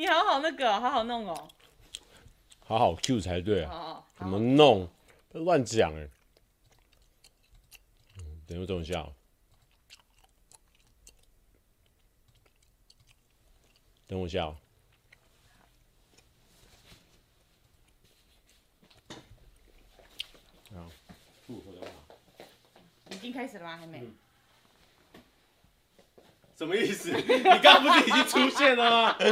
你好好那个、哦，好好弄哦。好好 Q 才对啊。哦怎么弄？不要乱讲哎。等我动一下、哦。等我一下、哦。好。已经开始了吗？还没。嗯什么意思？你刚不是已经出现了吗？不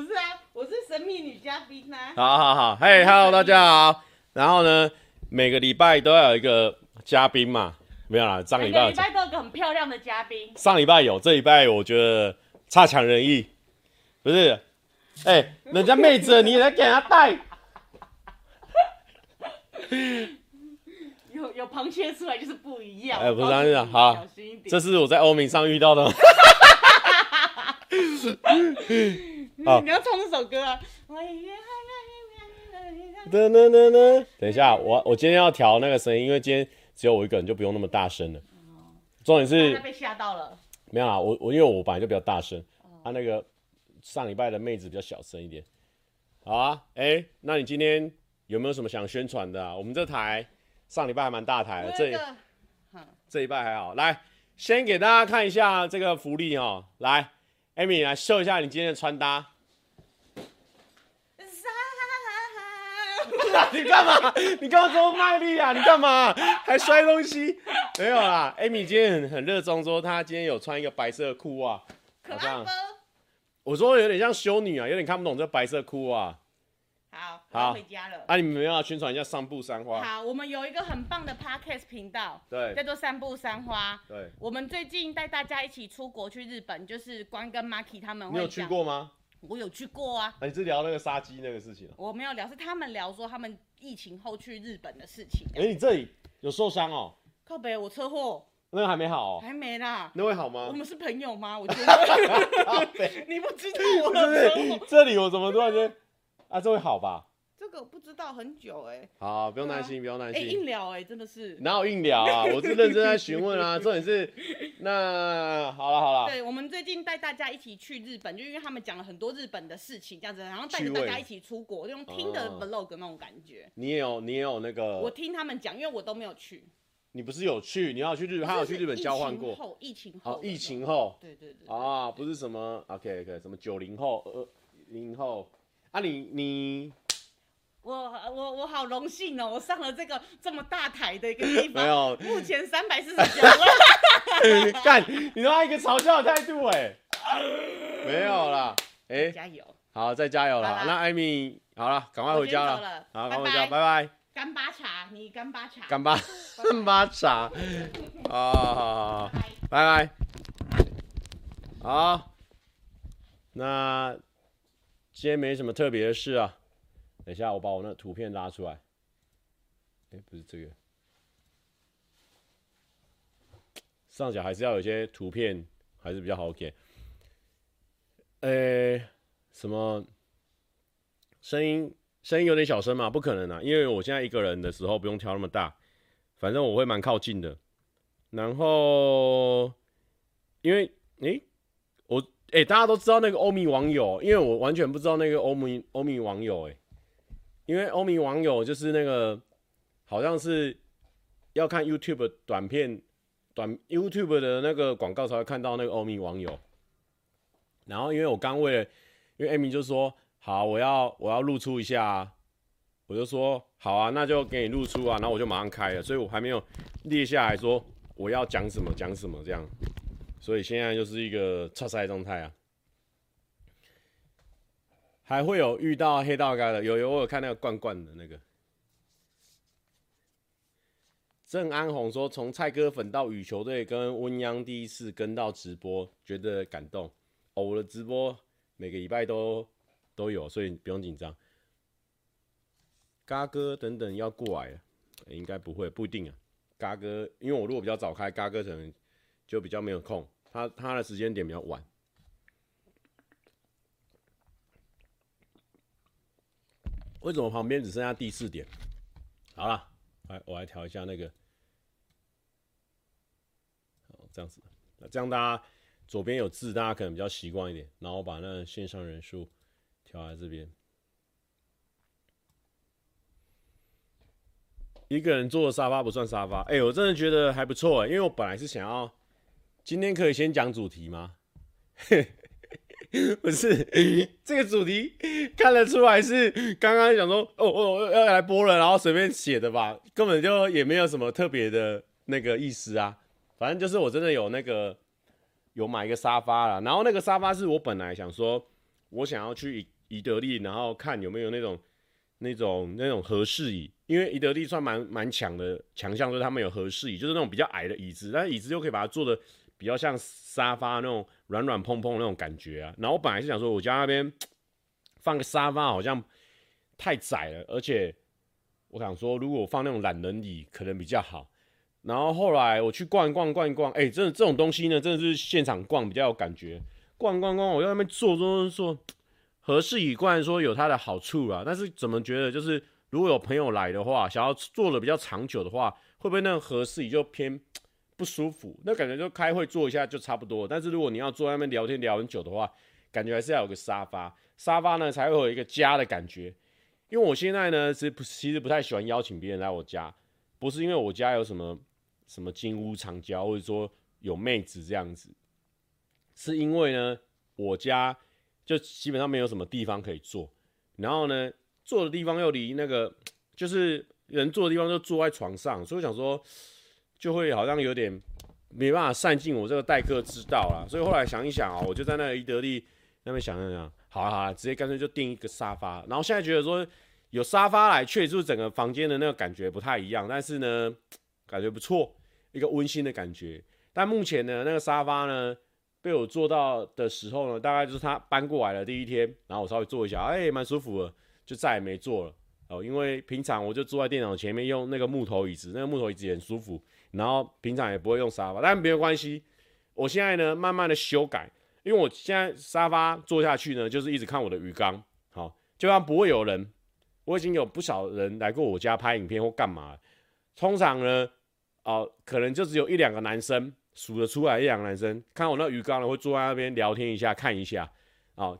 是啊，我是神秘女嘉宾啊。好好好，嘿 ，Hello， 大家好。然后呢，每个礼拜都要有一个嘉宾嘛，没有啦，上礼拜。每个礼拜都有个很漂亮的嘉宾。上礼拜有，这礼拜我觉得差强人意。不是，哎、欸，人家妹子你也来给人家带。有螃蟹出来就是不一样。哎、欸，不是这样好，这是我在欧米上遇到的。你要唱这首歌啊！等一下，我今天要调那个声音，因为今天只有我一个人，就不用那么大声了。重点是被吓到了。没有啦，我因为我本来就比较大声，他、那个上礼拜的妹子比较小声一点。好啊，哎、欸，那你今天有没有什么想宣传的啊？我们这台。上礼拜还蛮大台的，这一拜还好。来，先给大家看一下这个福利哦。来 ，Amy 来秀一下你今天的穿搭。你干嘛？你干嘛这么卖力啊？你干嘛？还摔东西？没有啦 ，Amy 今天很热衷说她今天有穿一个白色的裤袜，可爱吗？我说有点像修女啊，有点看不懂这白色裤袜。好，我要回家了。啊，你们要宣传一下三步三花。好，我们有一个很棒的 podcast 频道，对，叫做三步三花。对，我们最近带大家一起出国去日本，就是关跟 Maki 他们会。你有去过吗？我有去过啊。啊你是聊那个杀鸡那个事情、啊？我没有聊，是他们聊说他们疫情后去日本的事情、啊。哎、欸，你这里有受伤哦？靠北，我车祸。那个还没好、哦，还没啦。那会好吗？我们是朋友吗？我觉得。你不知道我的车祸。这里我怎么突然间？啊，这会好吧？这个不知道很久哎、欸。好，不用担心，啊、不用担心。哎、欸，硬聊哎、欸，真的是。哪有硬聊啊？我是认真在询问啊。重点是，那好了好了。对，我们最近带大家一起去日本，就因为他们讲了很多日本的事情，这样子，然后带着大家一起出国，就用听的 vlog 那种感觉。你也有那个？我听他们讲，因为我都没有去。你不是有去？你要去日本，他有去日本交换过。疫情后。对对对。啊，不是什么 OK 什么90后、20后。啊你我好荣幸哦，我上了这个这么大台的一个地方，没有，目前349万，干，你知道一个嘲笑的态度哎，没有啦，哎、欸，加油，好，再加油啦，那艾米，好了，赶快回家了，好，赶快回家，拜拜，干巴茶，你干巴茶，干巴茶，好，拜拜，好，那。今天没什么特别的事啊，等一下我把我那图片拉出来。哎、欸，不是这个，上角还是要有些图片，还是比较好给。什么声音有点小声嘛？不可能啊，因为我现在一个人的时候不用调那么大，反正我会蛮靠近的。然后，因为我。欸大家都知道那个欧米网友，因为我完全不知道那个欧米网友欸，因为欧米网友就是那个好像是要看 YouTube 短片 YouTube 的那个广告才会看到那个欧米网友。然后因为我刚因为 Amy 就说好我要露出一下啊，我就说好啊那就给你露出啊，然后我就马上开了，所以我还没有列下来说我要讲什么这样。所以现在就是一个插塞状态啊，还会有遇到黑道咖的，有我有看那个罐罐的那个郑安宏说，从蔡哥粉到羽球队跟温央第一次跟到直播，觉得感动。哦，我的直播每个礼拜都有，所以不用紧张。嘎哥等等要过来了，欸、应该不会，不一定啊。嘎哥，因为我如果比较早开，嘎哥可能就比较没有空。他的时间点比较晚。为什么旁边只剩下第四点？好了，我来调一下那个。好，这样子，这样大家左边有字，大家可能比较习惯一点。然后把那个线上人数调来这边。一个人坐的沙发不算沙发，哎、欸，我真的觉得还不错哎、欸，因为我本来是想要今天可以先讲主题吗？不是，这个主题看得出来是刚刚想说哦要来播了，然后随便写的吧，根本就也没有什么特别的那个意思啊。反正就是我真的有那个有买一个沙发啦，然后那个沙发是我本来想说我想要去宜得利，然后看有没有那种合适椅，因为宜得利算蛮强的强项，就是他们有合适椅，就是那种比较矮的椅子，但椅子又可以把它做的比较像沙发那种软软碰碰的那种感觉啊。然后我本来是想说我家那边放个沙发好像太窄了，而且我想说如果我放那种懒人椅可能比较好。然后后来我去逛，哎、欸，真的这种东西呢，真的是现场逛比较有感觉。逛，我在那边坐，合适椅固然说有它的好处啦，但是怎么觉得就是如果有朋友来的话，想要坐的比较长久的话，会不会那个合适椅就偏不舒服？那感觉就开会坐一下就差不多。但是如果你要坐在那边聊天聊很久的话，感觉还是要有个沙发，沙发呢才会有一个家的感觉。因为我现在呢，其实不太喜欢邀请别人来我家，不是因为我家有什么金屋藏娇，或者说有妹子这样子，是因为呢，我家就基本上没有什么地方可以坐，然后呢，坐的地方又离那个就是人坐的地方就坐在床上，所以我想说就会好像有点没办法善尽我这个待客之道啦，所以后来想一想啊、喔，我就在那个宜得利那边想，好啊，直接干脆就订一个沙发，然后现在觉得说有沙发来，确实整个房间的那个感觉不太一样，但是呢，感觉不错，一个温馨的感觉。但目前呢，那个沙发呢，被我坐到的时候呢，大概就是他搬过来了第一天，然后我稍微坐一下，哎，蛮舒服的，就再也没坐了哦。因为平常我就坐在电脑前面用那个木头椅子，那个木头椅子也很舒服，然后平常也不会用沙发，但没有关系。我现在呢，慢慢的修改，因为我现在沙发坐下去呢，就是一直看我的鱼缸，好，就算不会有人，我已经有不少人来过我家拍影片或干嘛了。通常呢，可能就只有一两个男生数得出来，一两个男生看我那鱼缸呢，会坐在那边聊天一下，看一下。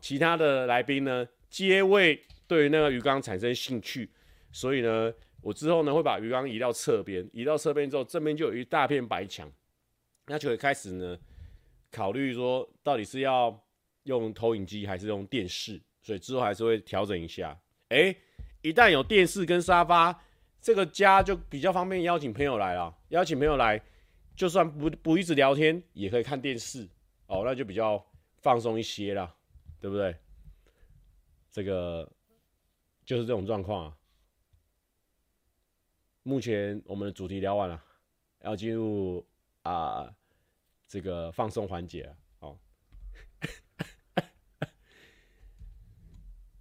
其他的来宾呢，皆未对于那个鱼缸产生兴趣，所以呢，我之后呢会把鱼缸移到侧边，移到侧边之后，正面就有一大片白墙，那就会开始呢考虑说，到底是要用投影机还是用电视，所以之后还是会调整一下。欸，一旦有电视跟沙发，这个家就比较方便邀请朋友来了，邀请朋友来，就算不一直聊天，也可以看电视哦，那就比较放松一些啦，对不对？这个就是这种状况啊。目前我们的主题聊完了，要进入这个放松环节了哦。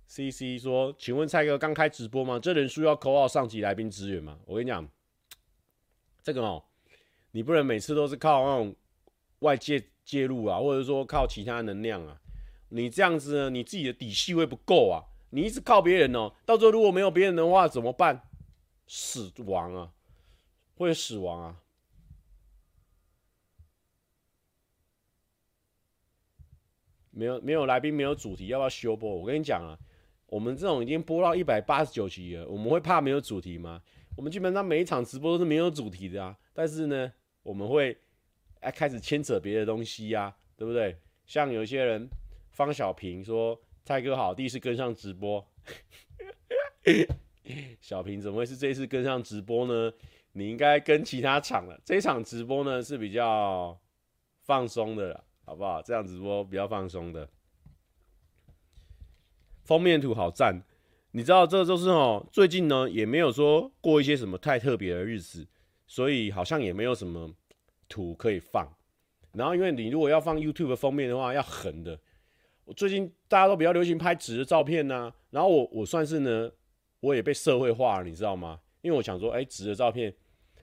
CC 说：“请问蔡哥刚开直播吗？这人数要call out上集来宾支援吗？”我跟你讲，这个哦，你不能每次都是靠那种外界介入啊，或者说靠其他能量啊。你这样子呢，你自己的底气会不够啊。你一直靠别人哦，到最后如果没有别人的话怎么办？死亡啊，会死亡啊。没有来宾，没有主题，要不要修播？我跟你讲啊。我们这种已经播到189集了，我们会怕没有主题吗？我们基本上每一场直播都是没有主题的啊，但是呢，我们会开始牵扯别的东西啊，对不对？像有些人方小平说：“蔡哥好，第一次跟上直播。”小平怎么会是这一次跟上直播呢？你应该跟其他场了，这一场直播呢是比较放松的了，好不好？这场直播比较放松的。封面图好赞，你知道这就是哦，最近呢也没有说过一些什么太特别的日子，所以好像也没有什么图可以放。然后因为你如果要放 YouTube 的封面的话，要横的。我最近大家都比较流行拍直的照片呐、啊，然后我算是呢，我也被社会化了，你知道吗？因为我想说，哎，直的照片，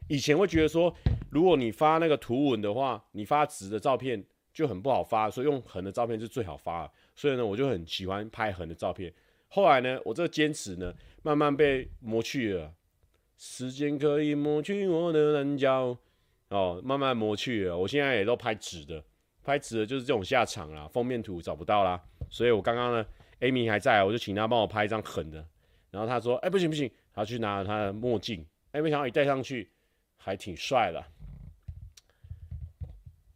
以前会觉得说，如果你发那个图文的话，你发直的照片就很不好发，所以用横的照片是最好发的。所以呢，我就很喜欢拍横的照片。后来呢，我这个坚持呢，慢慢被磨去了。时间可以磨去我的棱角，哦，慢慢磨去了。我现在也都拍直的，拍迟了就是这种下场啦，封面图找不到啦。所以我刚刚呢 ，Amy 还在，我就请她帮我拍一张狠的。然后她说：“哎、欸，不行不行！”她去拿她的墨镜，哎、欸，没想到一戴上去还挺帅的。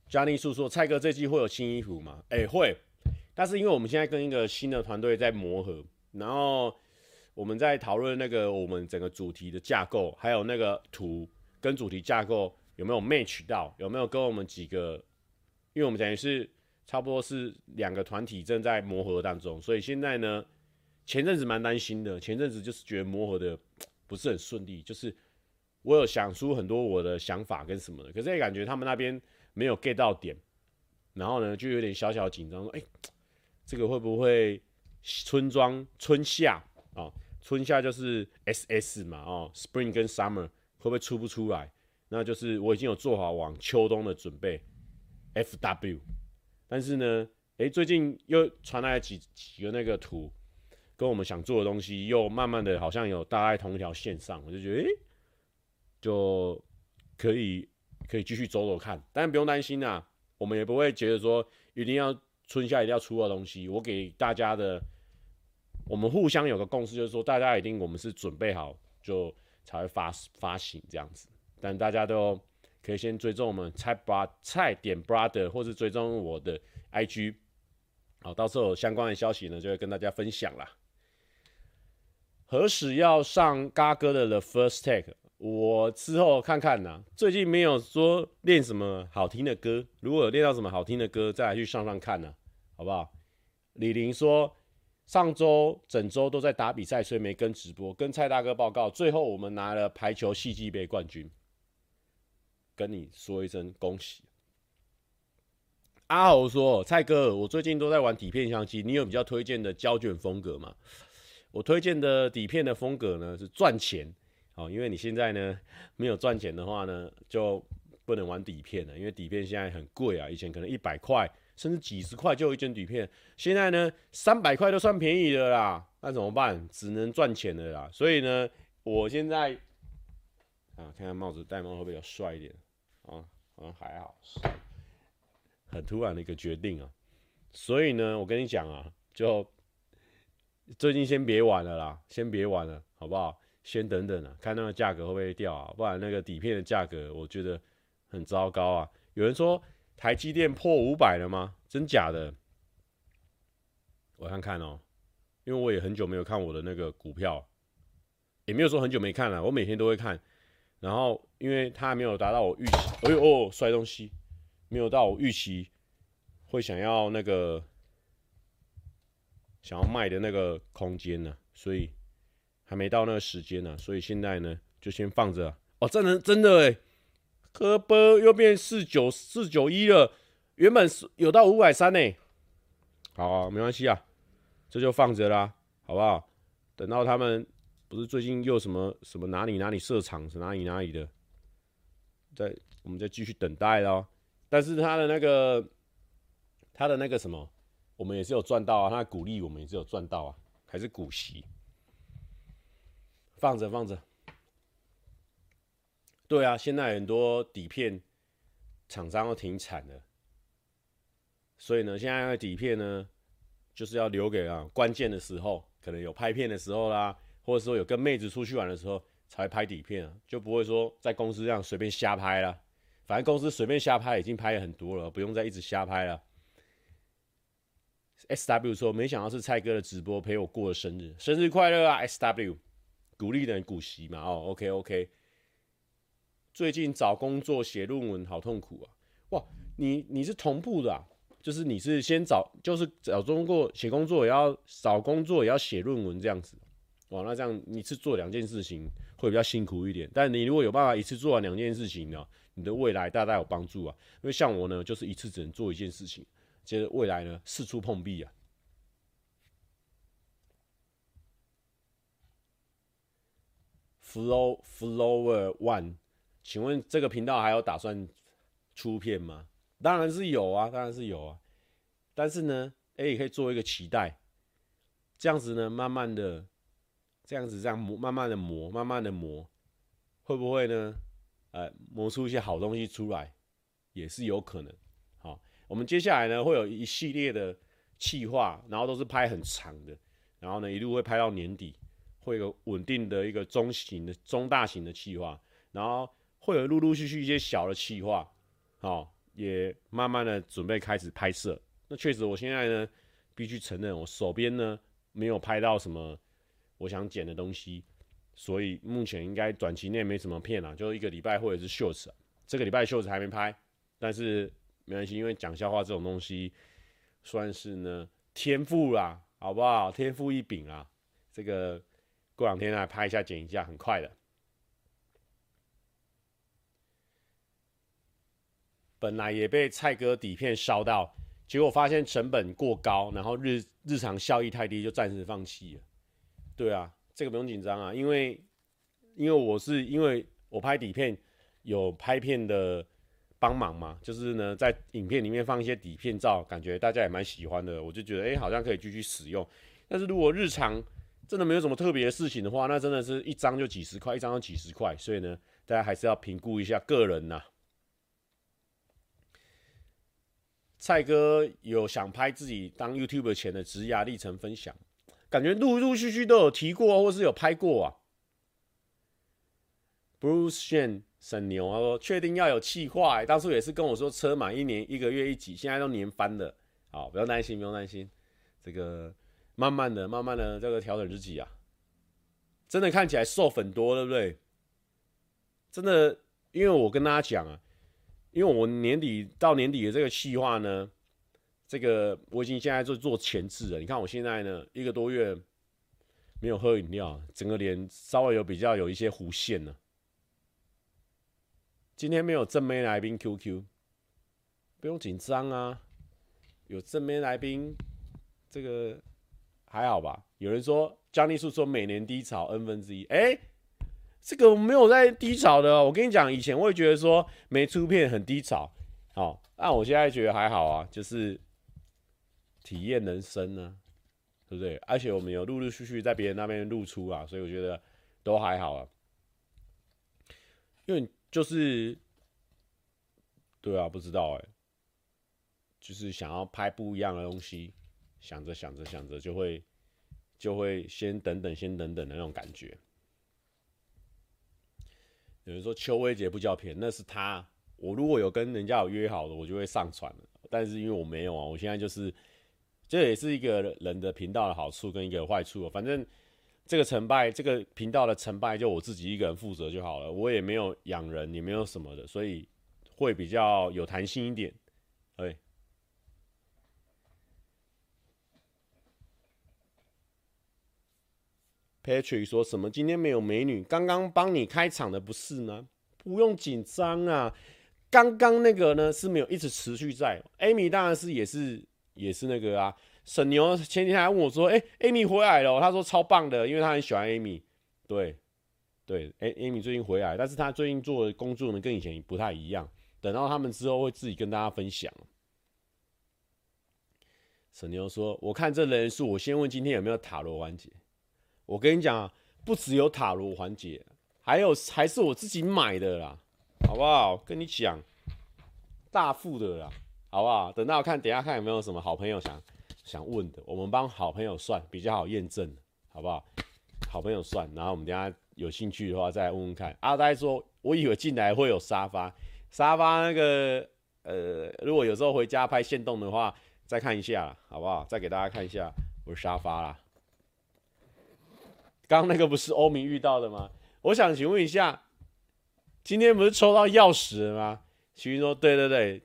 Johnny 叔说：“蔡哥这季会有新衣服吗？”哎、欸，会，但是因为我们现在跟一个新的团队在磨合，然后我们在讨论那个我们整个主题的架构，还有那个图跟主题架构有没有 match 到，有没有跟我们几个。因为我们等于是差不多是两个团体正在磨合当中，所以现在呢，前阵子蛮担心的，前阵子就是觉得磨合的不是很顺利，就是我有想出很多我的想法跟什么的，可是也感觉他们那边没有 get 到点，然后呢就有点小小紧张，说哎，这个会不会春夏就是 SS 嘛，哦 ，Spring 跟 Summer 会不会出不出来？那就是我已经有做好往秋冬的准备。FW， 但是呢，最近又传来几个那个图，跟我们想做的东西又慢慢的好像有大概同一条线上，我就觉得，就可以继续走走看，但不用担心啊，我们也不会觉得说一定要春夏一定要出的东西。我给大家的，我们互相有个共识，就是说大家一定我们是准备好就才会发行这样子，但大家都。可以先追踪我们菜点 brother， 或是追踪我的 IG， 好，到时候有相关的消息呢，就会跟大家分享啦。何时要上嘎哥的 The First Take？ 我之后看看啦，最近没有说练什么好听的歌，如果有练到什么好听的歌，再来去上看啦，好不好？李玲说，上周整周都在打比赛，所以没跟直播，跟蔡大哥报告，最后我们拿了排球戏剧杯冠军。跟你说一声恭喜。阿豪说：“蔡哥，我最近都在玩底片相机，你有比较推荐的胶卷风格吗？”我推荐的底片的风格呢是赚钱，好、哦，因为你现在呢没有赚钱的话呢就不能玩底片了，因为底片现在很贵啊，以前可能100块甚至几十块就有一卷底片，现在呢300块都算便宜的啦，那怎么办？只能赚钱的啦。所以呢，我现在啊，看看帽子戴帽会不会比较帅一点？啊，好像还好，很突然的一个决定啊，所以呢，我跟你讲啊，就最近先别玩了啦，先别玩了，好不好？先等等啊，看那个价格会不会掉啊，不然那个底片的价格我觉得很糟糕啊。有人说台积电破500了吗？真假的？我看看哦，因为我也很久没有看我的那个股票，也没有说很久没看了，我每天都会看。然后，因为他还没有达到我预期，哎呦哦，摔东西，没有到我预期会想要那个想要卖的那个空间呢、啊，所以还没到那个时间呢、啊，所以现在呢就先放着、啊。哦，真的哎，科波又变491了，原本有到530呢。好、啊，没关系啊，这就放着啦，好不好？等到他们。不是最近又什么哪里设厂是哪里的，我们再继续等待咯。但是他的那个什么，我们也是有赚到啊，他的鼓励我们也是有赚到啊，还是股息，放着。对啊，现在很多底片厂商都停产了，所以呢，现在的底片呢，就是要留给啊关键的时候，可能有拍片的时候啦。或者说有跟妹子出去玩的时候才会拍底片啊，就不会说在公司这样随便瞎拍啦。反正公司随便瞎拍已经拍了很多了，不用再一直瞎拍了。SW 说没想到是蔡哥的直播陪我过了生日，生日快乐啊 ！SW， 鼓励人鼓席嘛哦 ，OK。最近找工作写论文好痛苦啊！哇，你是同步的啊，就是你是先找，就是找工作写工作也要找工作也要写论文这样子。哇，那这样一次做两件事情会比较辛苦一点，但你如果有办法一次做完两件事情呢、啊，你的未来大大有帮助啊。因为像我呢，就是一次只能做一件事情，接着未来呢四处碰壁啊。Flower One， 请问这个频道还有打算出片吗？当然是有啊，但是呢，也可以做一个期待，这样子呢，慢慢的磨，会不会呢？磨出一些好东西出来，也是有可能。好，我们接下来呢会有一系列的企划，然后都是拍很长的，然后呢一路会拍到年底，会有稳定的一个中大型的企划，然后会有陆陆续续一些小的企划，好，也慢慢的准备开始拍摄。那确实我现在呢必须承认，我手边呢没有拍到什么我想剪的东西，所以目前应该短期内没什么片啊，就一个礼拜或者是 shorts， 这个礼拜 shorts 还没拍，但是没关系，因为讲笑话这种东西算是呢天赋啦，好不好？天赋异禀啦，这个过两天来拍一下剪一下，很快的。本来也被蔡哥底片烧到，结果发现成本过高，然后日常效益太低，就暂时放弃了。对啊，这个不用紧张啊，因为我拍底片有拍片的帮忙嘛，就是呢在影片里面放一些底片照，感觉大家也蛮喜欢的，我就觉得好像可以继续使用。但是如果日常真的没有什么特别的事情的话，那真的是一张就几十块，一张就几十块，所以呢大家还是要评估一下个人啊。蔡哥有想拍自己当 YouTuber 前的职涯历程分享，感觉陆陆续续都有提过或是有拍过啊。Bruce Shen 沈牛他说确定要有企划当初也是跟我说车满1年1个月一集，现在都年翻了。好，不用担心不用担心，这个慢慢的这个调整自己啊。真的看起来瘦很多，对不对？真的，因为我跟大家讲啊，因为我到年底的这个企划呢，这个我已经现在就做前置了。你看我现在呢1个多月没有喝饮料，整个脸稍微比较有一些弧线了。今天没有正妹来宾 QQ， 不用紧张啊。有正妹来宾，这个还好吧？有人说江丽素说每年低潮 1/n， 哎，这个我没有在低潮的。我跟你讲，以前我也觉得说没出片很低潮，好、哦，但我现在觉得还好啊，就是体验人生呢、啊，对不对？而且我们有陆陆续续在别人那边露出啊，所以我觉得都还好啊。因为就是，对啊，不知道哎，就是想要拍不一样的东西，想着就会先等等的那种感觉。有人说邱威杰不叫片，那是他。我如果有跟人家有约好的，我就会上传了。但是因为我没有啊，我现在就是，这也是一个人的频道的好处跟一个坏处。反正这个成败，这个频道的成败就我自己一个人负责就好了。我也没有养人，也没有什么的，所以会比较有弹性一点。对。Patrick 说什么？今天没有美女，刚刚帮你开场的不是呢？不用紧张啊。刚刚那个呢是没有一直持续在 ，Amy 当然是也是那个啊。沈牛前几天还问我说：“Amy 回来了。”他说超棒的，因为他很喜欢 Amy。对，Amy 最近回来，但是他最近做的工作呢跟以前不太一样。等到他们之后会自己跟大家分享。沈牛说：“我看这人数，我先问今天有没有塔罗环节。”我跟你讲啊，不只有塔罗环节，还是我自己买的啦，好不好？跟你讲，大副的啦，好不好？等一下看有没有什么好朋友想问的，我们帮好朋友算比较好验证，好不好？好朋友算，然后我们等一下有兴趣的话再问问看。阿呆说，我以为进来会有沙发那个如果有时候回家拍限动的话，再看一下啦，好不好？再给大家看一下我的沙发啦。刚那个不是欧明遇到的吗？我想请问一下，今天不是抽到钥匙了吗？其实说对，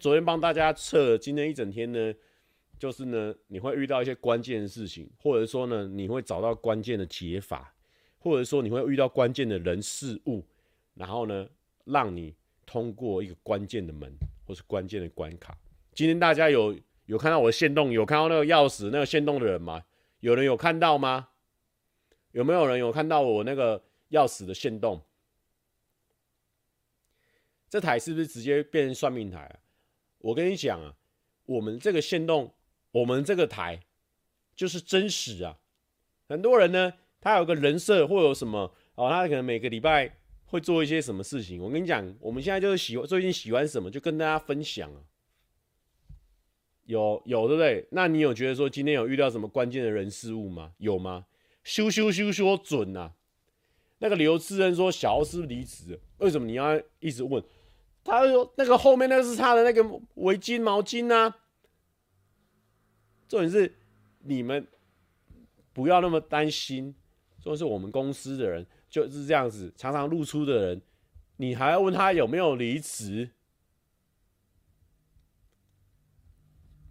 昨天帮大家测了，今天一整天呢，就是呢你会遇到一些关键的事情，或者说呢你会找到关键的解法，或者说你会遇到关键的人事物，然后呢让你通过一个关键的门或是关键的关卡。今天大家有看到我的限动，有看到那个钥匙那个限动的人吗？有人有看到吗？有没有人有看到我那个钥匙的限动？这台是不是直接变成算命台啊？我跟你讲啊，我们这个限动，我们这个台就是真实啊。很多人呢，他有个人设或有什么哦，他可能每个礼拜会做一些什么事情。我跟你讲，我们现在就是最近喜欢什么，就跟大家分享啊。有对不对？那你有觉得说今天有遇到什么关键的人事物吗？有吗？修准啊！那个刘志恩说小欧是不是离职了？为什么你要一直问？他说那个后面那个是他的那个围巾毛巾啊。重点是你们不要那么担心，重点是我们公司的人就是这样子，常常露出的人，你还要问他有没有离职？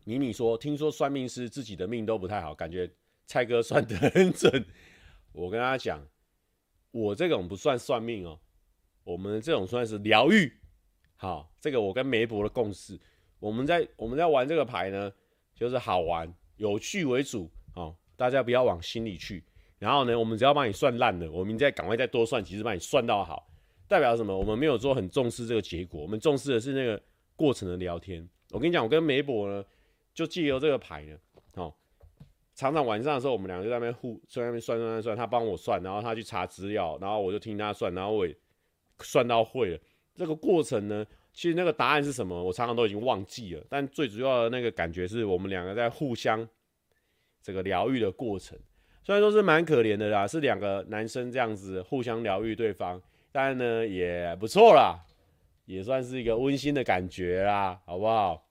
你说，听说算命师自己的命都不太好，感觉蔡哥算得很准。我跟他讲，我这种不算算命哦，我们这种算是疗愈。好，这个我跟梅伯的共识，我们在玩这个牌呢，就是好玩、有趣为主哦，大家不要往心里去。然后呢，我们只要把你算烂了，我们再赶快再多算几次，把你算到好，代表什么？我们没有说很重视这个结果，我们重视的是那个过程的聊天。我跟你讲，我跟梅伯呢，就借由这个牌呢，哦，常常晚上的时候，我们两个就在那边算，他帮我算，然后他去查资料，然后我就听他算，然后我也算到会了。这个过程呢，其实那个答案是什么，我常常都已经忘记了。但最主要的那个感觉是我们两个在互相这个疗愈的过程，虽然说是蛮可怜的啦，是两个男生这样子互相疗愈对方，但呢也不错啦，也算是一个温馨的感觉啦，好不好？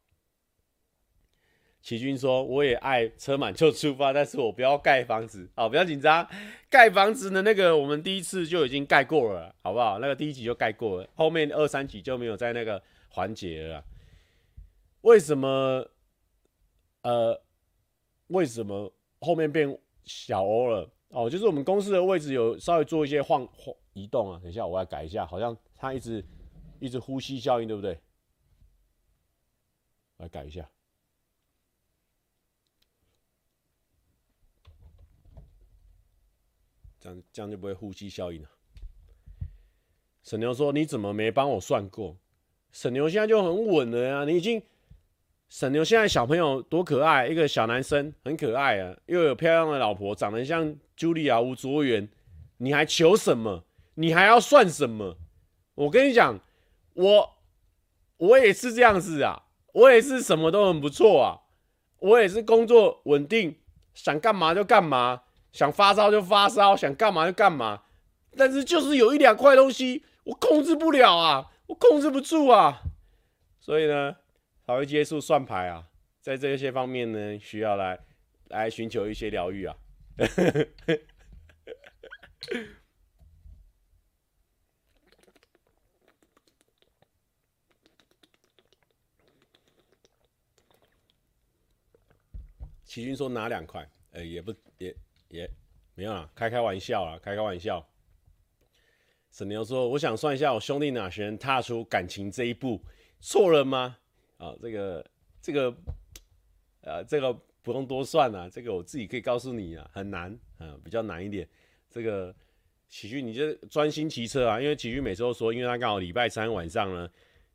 齐军说：“我也爱车满就出发，但是我不要盖房子。好，不要紧张，盖房子的那个我们第一次就已经盖过了，好不好？那个第一集就盖过了，后面2、3集就没有在那个环节了啦。为什么？为什么后面变小欧了？哦，就是我们公司的位置有稍微做一些移动啊。等一下，我要改一下，好像它一直呼吸效应，对不对？来改一下。”这样就不会呼吸效应了。沈牛说：“你怎么没帮我算过？”沈牛现在就很稳了啊！沈牛现在小朋友多可爱，一个小男生很可爱啊，又有漂亮的老婆，长得像茱莉亚·吴卓源，你还求什么？你还要算什么？我跟你讲，我也是这样子啊，我也是什么都很不错啊，我也是工作稳定，想干嘛就干嘛。想发烧就发烧，想干嘛就干嘛，但是就是有1、2块东西我控制不了啊，我控制不住啊，所以呢，才会接触算牌啊，在这些方面呢，需要来寻求一些疗愈啊。齐军说拿2块，也没有啦，开玩笑啦，开玩笑。沈牛说：“我想算一下，我兄弟哪些人踏出感情这一步，错了吗？”啊，这个不用多算啦，这个我自己可以告诉你啊，很难啊，比较难一点。这个喜剧，你就专心骑车啊，因为喜剧每次都说，因为他刚好礼拜3晚上呢，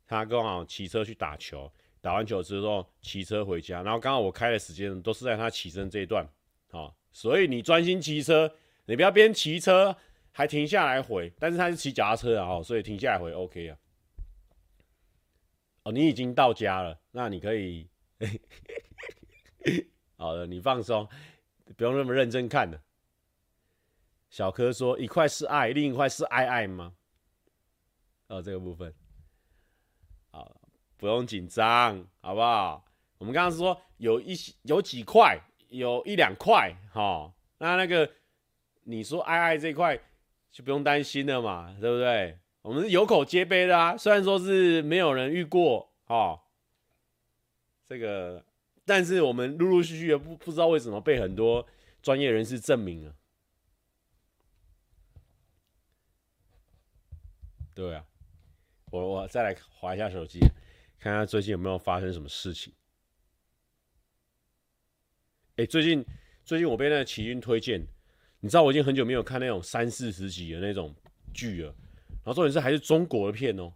他刚好骑车去打球，打完球之后骑车回家，然后刚好我开的时间都是在他起身这一段，好。所以你专心骑车，你不要边骑车还停下来回，但是他是骑脚踏车啊，所以停下来回 OK 啊。哦，你已经到家了，那你可以，好了，你放松，不用那么认真看了。小柯说：“1块是爱，另一块是爱爱吗？”哦，这个部分，好，不用紧张，好不好？我们刚刚说有几块。有1、2块，好，那个你说爱爱这块就不用担心了嘛，对不对？我们是有口皆碑的啊，虽然说是没有人遇过，哦，这个，但是我们陆陆续续的不知道为什么被很多专业人士证明了，对啊，我再来滑一下手机，看看最近有没有发生什么事情。欸，最近我被那个奇云推荐，你知道我已经很久没有看那种30、40集的那种剧了，然后重点是还是中国的片哦，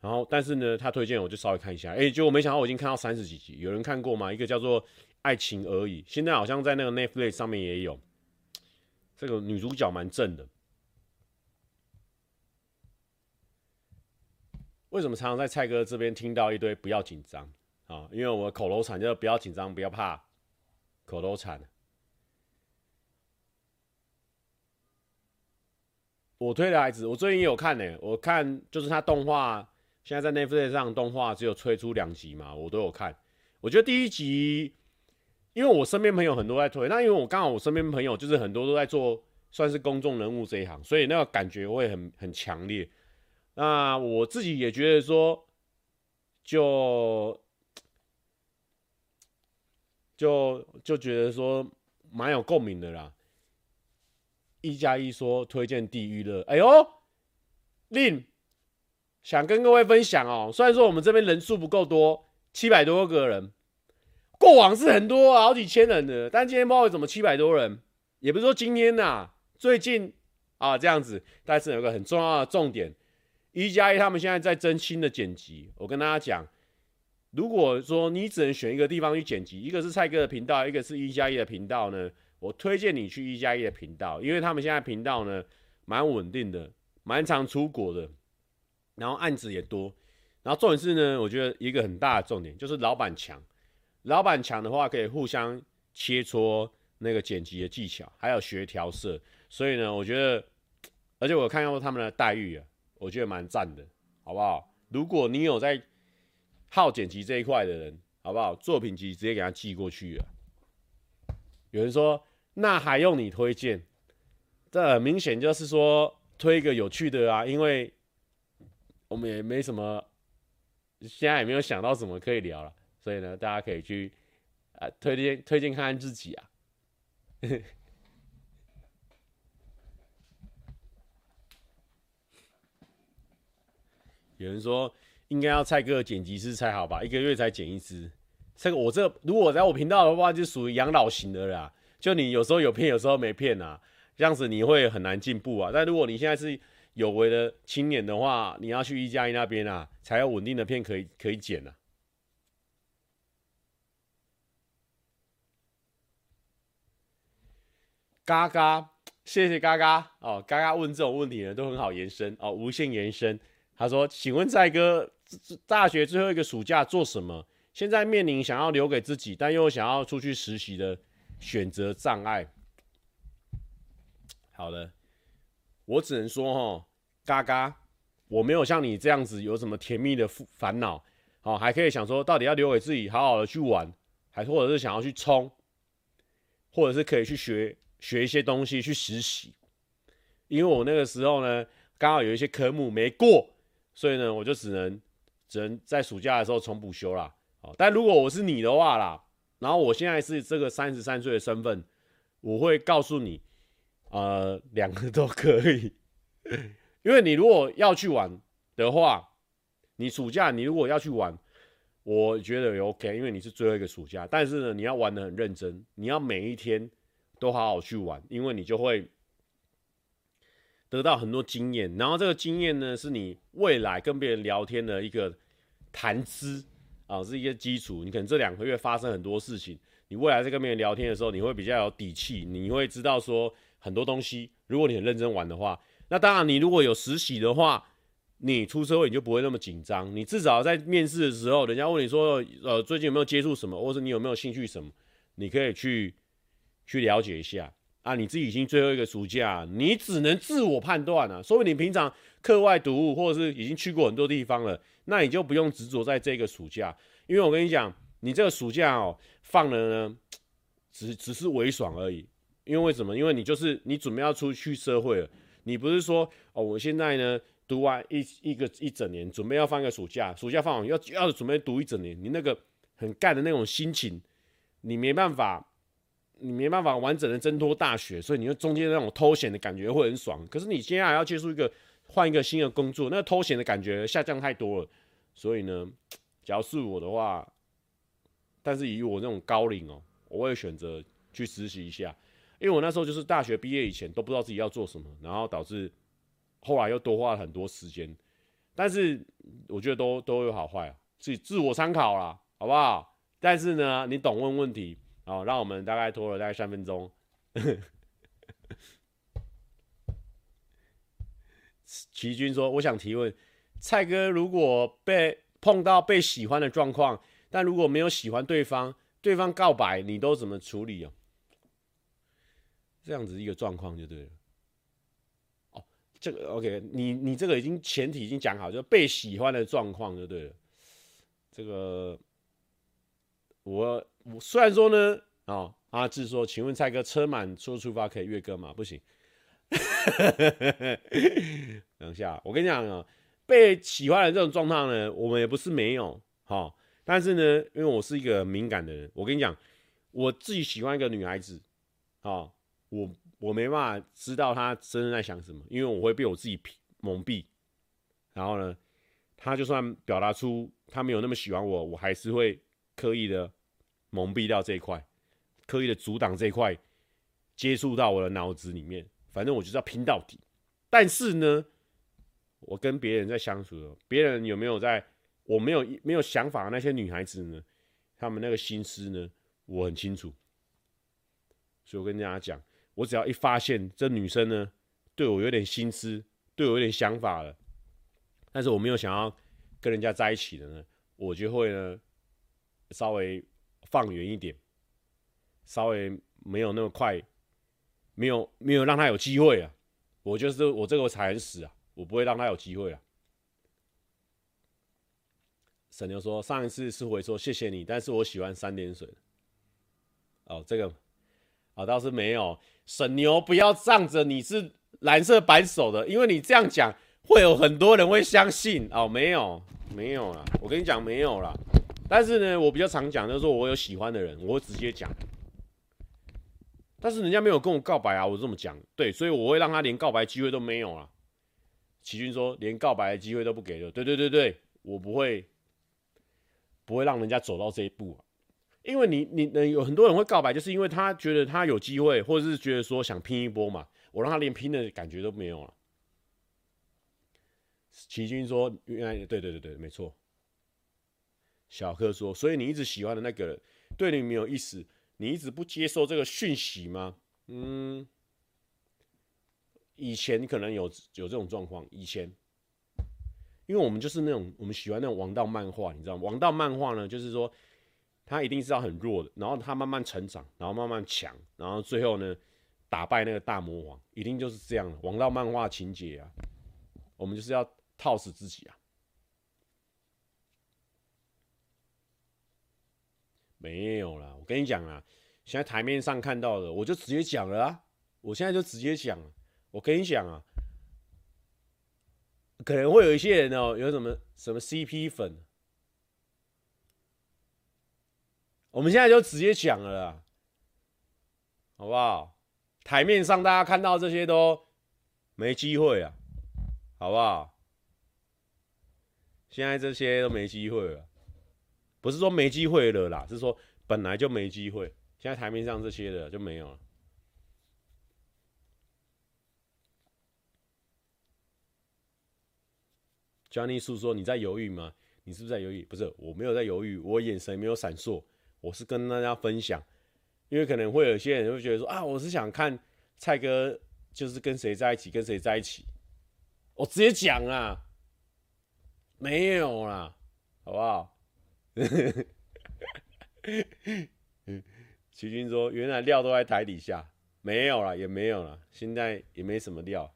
然后但是呢他推荐我就稍微看一下，欸，结果没想到我已经看到30几集，有人看过吗？一个叫做《爱情而已》，现在好像在那个 Netflix 上面也有，这个女主角蛮正的。为什么常常在蔡哥这边听到一堆不要紧张？啊，因为我们口头禅就是不要紧张，不要怕，口头禅。我推的孩子，我最近也有看我看就是他动画，现在在 Netflix 上动画只有推出2集嘛，我都有看。我觉得第一集，因为我身边朋友很多在推，那因为我刚好我身边朋友就是很多都在做算是公众人物这一行，所以那个感觉会很强烈。那我自己也觉得说，就觉得说蛮有共鸣的啦。1+1说推荐地狱乐，哎呦，令想跟各位分享哦。虽然说我们这边人数不够多，700多个人，过往是很多好几千人的，但今天不知道怎么700多人，也不是说今天啊，最近啊这样子。但是有个很重要的重点，1+1他们现在在真心的剪辑。我跟大家讲，如果说你只能选一个地方去剪辑，一个是蔡哥的频道，一个是1+1的频道呢，我推荐你去1+1的频道，因为他们现在频道呢蛮稳定的，蛮常出国的，然后案子也多。然后重点是呢，我觉得一个很大的重点就是老板强。老板强的话，可以互相切磋那个剪辑的技巧，还有学调色。所以呢，我觉得，而且我有看到他们的待遇啊，我觉得蛮赞的，好不好？如果你有在好剪辑这一块的人，好不好？作品集直接给他寄过去啊。有人说，那还用你推荐？这很明显就是说推一个有趣的啊，因为我们也没什么，现在也没有想到什么可以聊了，所以呢，大家可以去推荐看看自己啊。有人说应该要蔡哥剪辑师才好吧，1个月才剪1支。这个我如果在我频道的话，就属于养老型的啦。就你有时候有骗，有时候没骗啊，这样子你会很难进步啊。但如果你现在是有为的青年的话，你要去1+1那边啊，才有稳定的片可以剪啊。嘎嘎，谢谢嘎嘎哦，嘎嘎问这种问题呢都很好延伸哦，无限延伸。他说：“请问蔡哥，大学最后一个暑假做什么？”现在面临想要留给自己，但又想要出去实习的选择障碍。好了，我只能说嘎嘎，我没有像你这样子有什么甜蜜的烦恼，还可以想说到底要留给自己好好的去玩，还或者是想要去冲，或者是可以去学一些东西去实习。因为我那个时候呢，刚好有一些科目没过，所以呢，我就只能在暑假的时候重补修啦。但如果我是你的话啦，然后我现在是这个33岁的身份，我会告诉你，2个都可以。因为你如果要去玩的话，你暑假你如果要去玩，我觉得也 OK， 因为你是最后一个暑假。但是呢，你要玩得很认真，你要每一天都好好去玩，因为你就会得到很多经验。然后这个经验呢，是你未来跟别人聊天的一个谈资。是一个基础。你可能这2个月发生很多事情，你未来在跟别人聊天的时候，你会比较有底气，你会知道说很多东西。如果你很认真玩的话，那当然你如果有实习的话，你出社会你就不会那么紧张。你至少在面试的时候，人家问你说，最近有没有接触什么，或是你有没有兴趣什么，你可以去了解一下啊。你自己已经最后一个暑假，你只能自我判断啊。说明你平常课外读物，或者是已经去过很多地方了，那你就不用执着在这个暑假。因为我跟你讲，你这个暑假放了呢，只是微爽而已。因为为什么？因为你准备要出去社会了。你不是说我现在呢读完一整年，准备要放一个暑假，暑假放完要准备读一整年，你那个很干的那种心情，你没办法完整的挣脱大学，所以你就中间那种偷闲的感觉会很爽。可是你接下来要接触换一个新的工作，那个偷闲的感觉下降太多了。所以呢，假如是我的话，但是以我那种高龄我会选择去实习一下。因为我那时候就是大学毕业以前都不知道自己要做什么，然后导致后来又多花了很多时间。但是我觉得都有好坏，自我参考啦，好不好？但是呢，你懂问题。好，让我们大概拖了大概3分钟。齐君说：“我想提问，蔡哥，如果被碰到被喜欢的状况，但如果没有喜欢对方，对方告白你都怎么处理哦？这样子一个状况就对了。哦，这个 OK， 你这个已经前提已经讲好，就被喜欢的状况就对了。这个我虽然说呢，哦，阿志说，请问蔡哥车满说出发可以越歌吗？不行。等一下，我跟你讲啊，被喜欢的这种状况呢，我们也不是没有哈。哦，但是呢，因为我是一个敏感的人，我跟你讲，我自己喜欢一个女孩子，哦，我没办法知道她真正在想什么，因为我会被我自己蒙蔽。然后呢，她就算表达出她没有那么喜欢我，我还是会刻意的蒙蔽掉这一块，刻意的阻挡这一块接触到我的脑子里面。反正我就是要拼到底。但是呢，我跟别人在相处的，别人有没有在？我没有想法的那些女孩子呢，她们那个心思呢，我很清楚。所以我跟大家讲，我只要一发现这女生呢对我有点心思，对我有点想法了，但是我没有想要跟人家在一起的呢，我就会呢稍微放远一点，稍微没有那么快，没有让她有机会啊。我这个才很死啊，我不会让她有机会啊。沈牛说：“上一次是回说谢谢你，但是我喜欢三点水。”哦，这个啊倒是没有。沈牛，不要仗着你是蓝色版手的，因为你这样讲会有很多人会相信。哦，没有啦，我跟你讲没有啦。但是呢，我比较常讲就是说我有喜欢的人，我会直接讲。但是人家没有跟我告白啊，我这么讲，对，所以我会让他连告白机会都没有啦。齐君说连告白的机会都不给的，对，我不会让人家走到这一步啊，因为你有很多人会告白，就是因为他觉得他有机会，或者是觉得说想拼一波嘛。我让他连拼的感觉都没有了。齐君说：“原来对，没错。”小柯说：“所以你一直喜欢的那个人对你没有意思，你一直不接受这个讯息吗？”嗯，以前可能有这种状况，以前。因为我们就是那种我们喜欢那种王道漫画，你知道吗？王道漫画呢，就是说他一定是要很弱的，然后他慢慢成长，然后慢慢强，然后最后呢打败那个大魔王，一定就是这样的王道漫画情节啊。我们就是要套死自己啊。没有啦，我跟你讲啦，现在台面上看到的，我就直接讲了啊。我现在就直接讲，我跟你讲啊。可能会有一些人哦，有什么 CP 粉，我们现在就直接讲了啦，好不好？台面上大家看到这些都没机会啊，好不好？现在这些都没机会了，不是说没机会了啦，是说本来就没机会，现在台面上这些的就没有了。Johnny 叔说：“你在犹豫吗？你是不是在犹豫？不是，我没有在犹豫，我眼神没有闪烁，我是跟大家分享，因为可能会有些人会觉得说啊，我是想看蔡哥就是跟谁在一起，跟谁在一起，我直接讲啦，没有啦，好不好？”齐君说：“原来料都在台底下，没有啦，也没有啦，现在也没什么料。”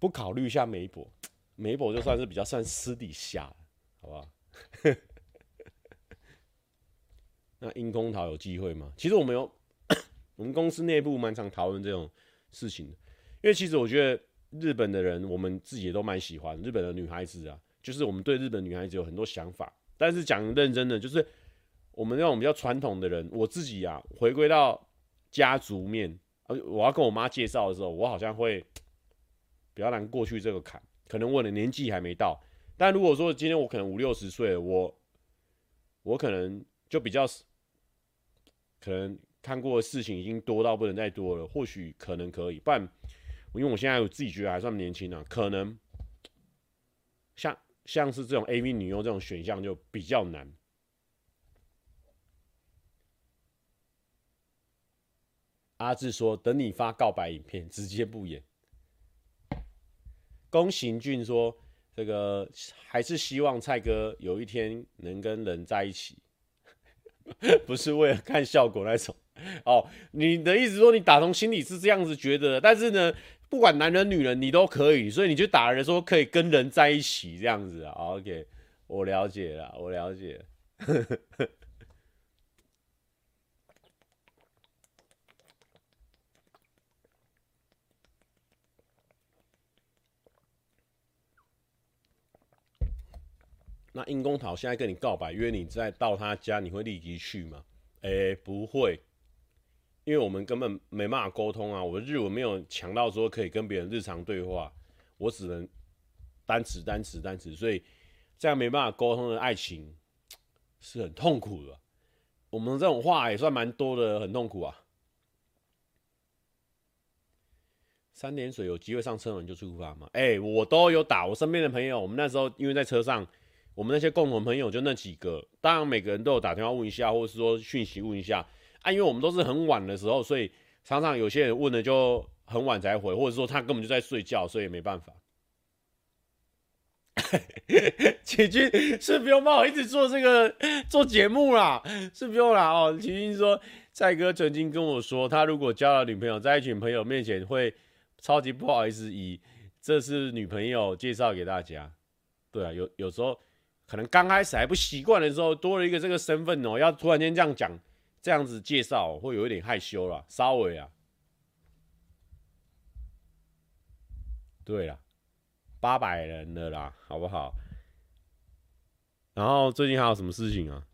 不考虑一下媒婆，媒婆就算是比较算私底下了，好不好？那阴公桃有机会吗？其实我们公司内部蛮常讨论这种事情的，因为其实我觉得日本的人，我们自己也都蛮喜欢日本的女孩子啊，就是我们对日本女孩子有很多想法，但是讲认真的，就是我们那种比较传统的人，我自己啊，回归到家族面，我要跟我妈介绍的时候，我好像会。比较难过去这个坎，可能我的年纪还没到。但如果说今天我可能50、60岁了，我可能就比较，可能看过的事情已经多到不能再多了。或许可能可以，不然因为我现在我自己觉得还算年轻啊，可能像是这种 AV 女优这种选项就比较难。阿志说：“等你发告白影片，直接不演。”宫行俊说：“这个还是希望蔡哥有一天能跟人在一起，不是为了看效果那种。哦，你的意思说你打从心里是这样子觉得的，但是呢，不管男人女人你都可以，所以你就打人说可以跟人在一起这样子啊。哦、OK， 我了解了，我了解了。那殷公讨现在跟你告白，约你再到他家，你会立即去吗？哎，不会，因为我们根本没办法沟通啊。我的日文没有强到说可以跟别人日常对话，我只能单词、单词、单词，所以这样没办法沟通的爱情是很痛苦的。我们这种话也算蛮多的，很痛苦啊。三点水有机会上车门就出发吗？哎，我都有打，我身边的朋友，我们那时候因为在车上。我们那些共同朋友就那几个，当然每个人都有打电话问一下，或者是说讯息问一下啊，因为我们都是很晚的时候，所以常常有些人问了就很晚才回，或者说他根本就在睡觉，所以没办法。启君是不用帮我一直做这个做节目啦，是不用啦哦。启君说，蔡哥曾经跟我说，他如果交了女朋友，在一群朋友面前会超级不好意思，以这是女朋友介绍给大家。对啊，有时候。可能刚开始还不习惯的时候，多了一个这个身份哦，要突然间这样讲、这样子介绍、哦，会有一点害羞啦，稍微啊。对啦，800人了啦，好不好？然后最近还有什么事情啊？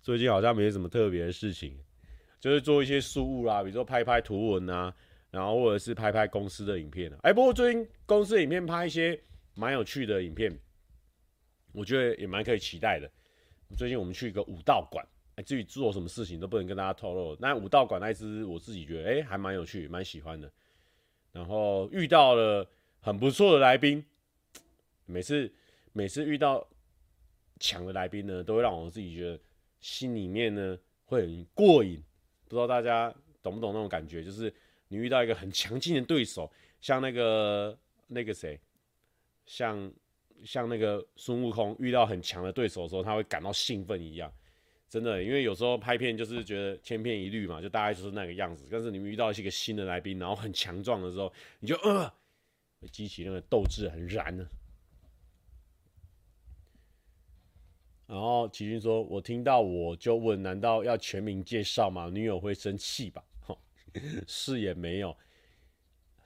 最近好像没什么特别的事情，就是做一些事务啦，比如说拍拍图文啊。然后或者是拍拍公司的影片啊，哎，不过最近公司的影片拍一些蛮有趣的影片，我觉得也蛮可以期待的。最近我们去一个武道馆，哎，至于做什么事情都不能跟大家透露。那武道馆那一支我自己觉得哎还蛮有趣，蛮喜欢的。然后遇到了很不错的来宾，每次遇到强的来宾呢，都会让我自己觉得心里面呢会很过瘾。不知道大家懂不懂那种感觉，就是。你遇到一个很强劲的对手，像那个谁，像那个孙悟空遇到很强的对手的时候，他会感到兴奋一样，真的。因为有时候拍片就是觉得千篇一律嘛，就大概就是那个样子。但是你们遇到一个新的来宾，然后很强壮的时候，你就会激起那个斗志，很燃呢。然后启君说：“我听到我就问，难道要全民介绍吗？女友会生气吧？”是也没有，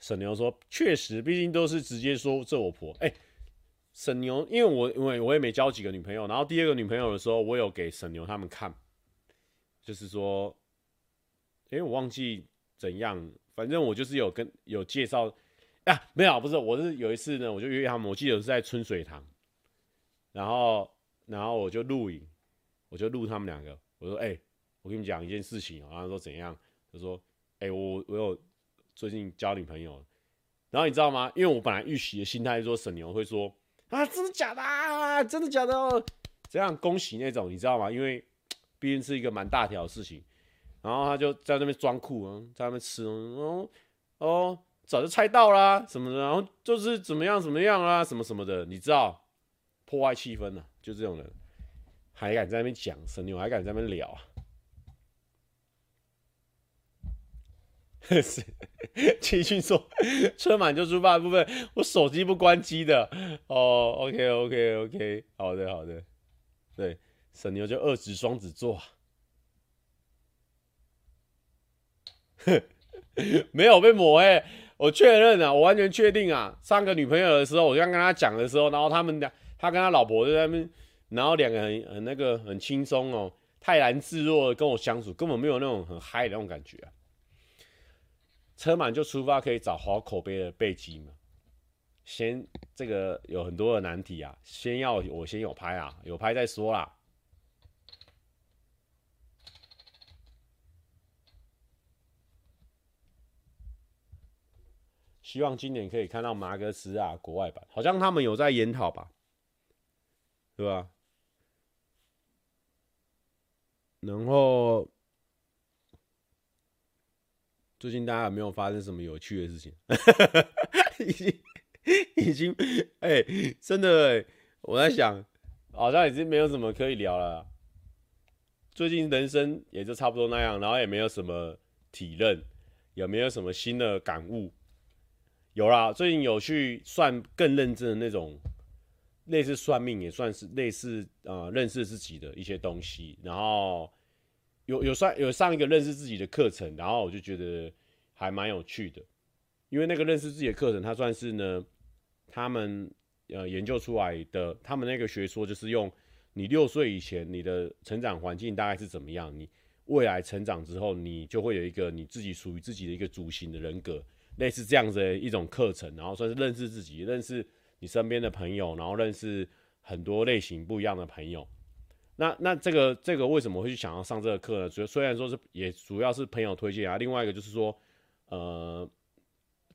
沈牛说确实，毕竟都是直接说这我婆。哎、欸，沈牛，因为我也没交几个女朋友，然后第二个女朋友的时候，我有给沈牛他们看，就是说，哎、欸，我忘记怎样，反正我就是有介绍啊，没有，不是，我是有一次呢，我就约他们，我记得是在春水堂，然后我就录影，我就录他们两个，我说，哎、欸，我跟你讲一件事情，然后他说怎样，他说。哎、欸，我有最近交女朋友，然后你知道吗？因为我本来预期的心态是说沈牛会说啊，真的假的啊，真的假的、哦，这样恭喜那种，你知道吗？因为毕竟是一个蛮大条的事情，然后他就在那边装酷啊，在那边吃哦，早就猜到啦、啊、什么的，然后就是怎么样怎么样啊，什么什么的，你知道，破坏气氛啊，就这种人还敢在那边讲，沈牛还敢在那边聊啊。奇勋说：“车满就出发的部分，我手机不关机的哦。OK， 好的好的。对，沈牛就2直双子座，没有被抹黑，我确认啊，我完全确定啊。上个女朋友的时候，我就跟他讲的时候，然后他跟他老婆就在那边，然后两个很那个很轻松哦，泰然自若的跟我相处，根本没有那种很嗨的那种感觉啊。”车满就出发，可以找好口碑的背机嘛？先这个有很多的难题啊，我先有拍啊，有拍再说啦。希望今年可以看到马格斯啊，国外版好像他们有在研讨吧，对吧？然后。最近大家有没有发生什么有趣的事情？已经真的我在想，好像已经没有什么可以聊了。最近人生也就差不多那样，然后也没有什么体认，也没有什么新的感悟。有啦，最近有去算更认真的那种，类似算命，也算是类似认识自己的一些东西。然后有上一个认识自己的课程，然后我就觉得还蛮有趣的。因为那个认识自己的课程，它算是呢，他们研究出来的，他们那个学说就是用你6岁以前你的成长环境大概是怎么样，你未来成长之后，你就会有一个你自己属于自己的一个主型的人格，类似这样子的一种课程，然后算是认识自己，认识你身边的朋友，然后认识很多类型不一样的朋友。那这个为什么会去想要上这个课呢？虽然说是也主要是朋友推荐啊，另外一个就是说，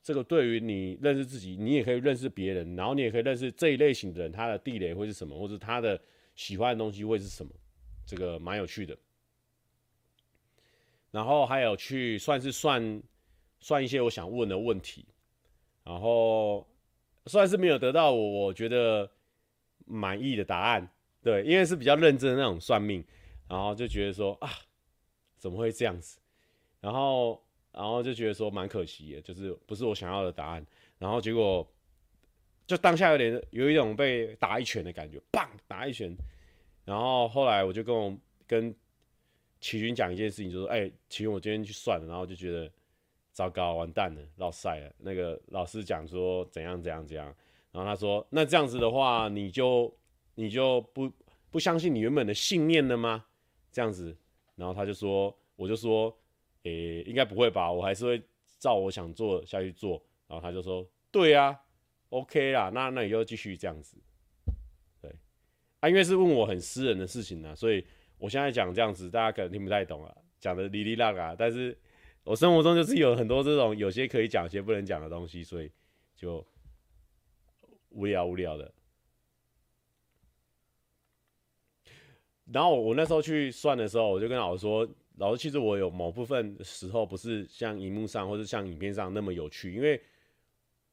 这个对于你认识自己，你也可以认识别人，然后你也可以认识这一类型的人，他的地雷会是什么，或者他的喜欢的东西会是什么，这个蛮有趣的。然后还有去算一些我想问的问题，然后算是没有得到我觉得满意的答案，对，因为是比较认真的那种算命，然后就觉得说啊，怎么会这样子？然后就觉得说蛮可惜的，就是不是我想要的答案。然后结果就当下有一种被打一拳的感觉，砰，打一拳。然后后来我就跟齐军讲一件事情，就说：“齐军，我今天去算了，然后就觉得糟糕，完蛋了，落赛了。那个老师讲说怎样怎样怎样，然后他说那这样子的话，你就不相信你原本的信念了吗？这样子。”然后他就说，我就说，应该不会吧，我还是会照我想做的下去做。然后他就说，对啊 ，OK 啦，那你就继续这样子。对，因为是问我很私人的事情啦，所以我现在讲这样子，大家可能听不太懂啊，讲的哩哩啦啦。但是我生活中就是有很多这种有些可以讲，有些不能讲的东西，所以就无聊的。然后我那时候去算的时候，我就跟老师说。老师，其实我有某部分时候不是像荧幕上或者像影片上那么有趣，因为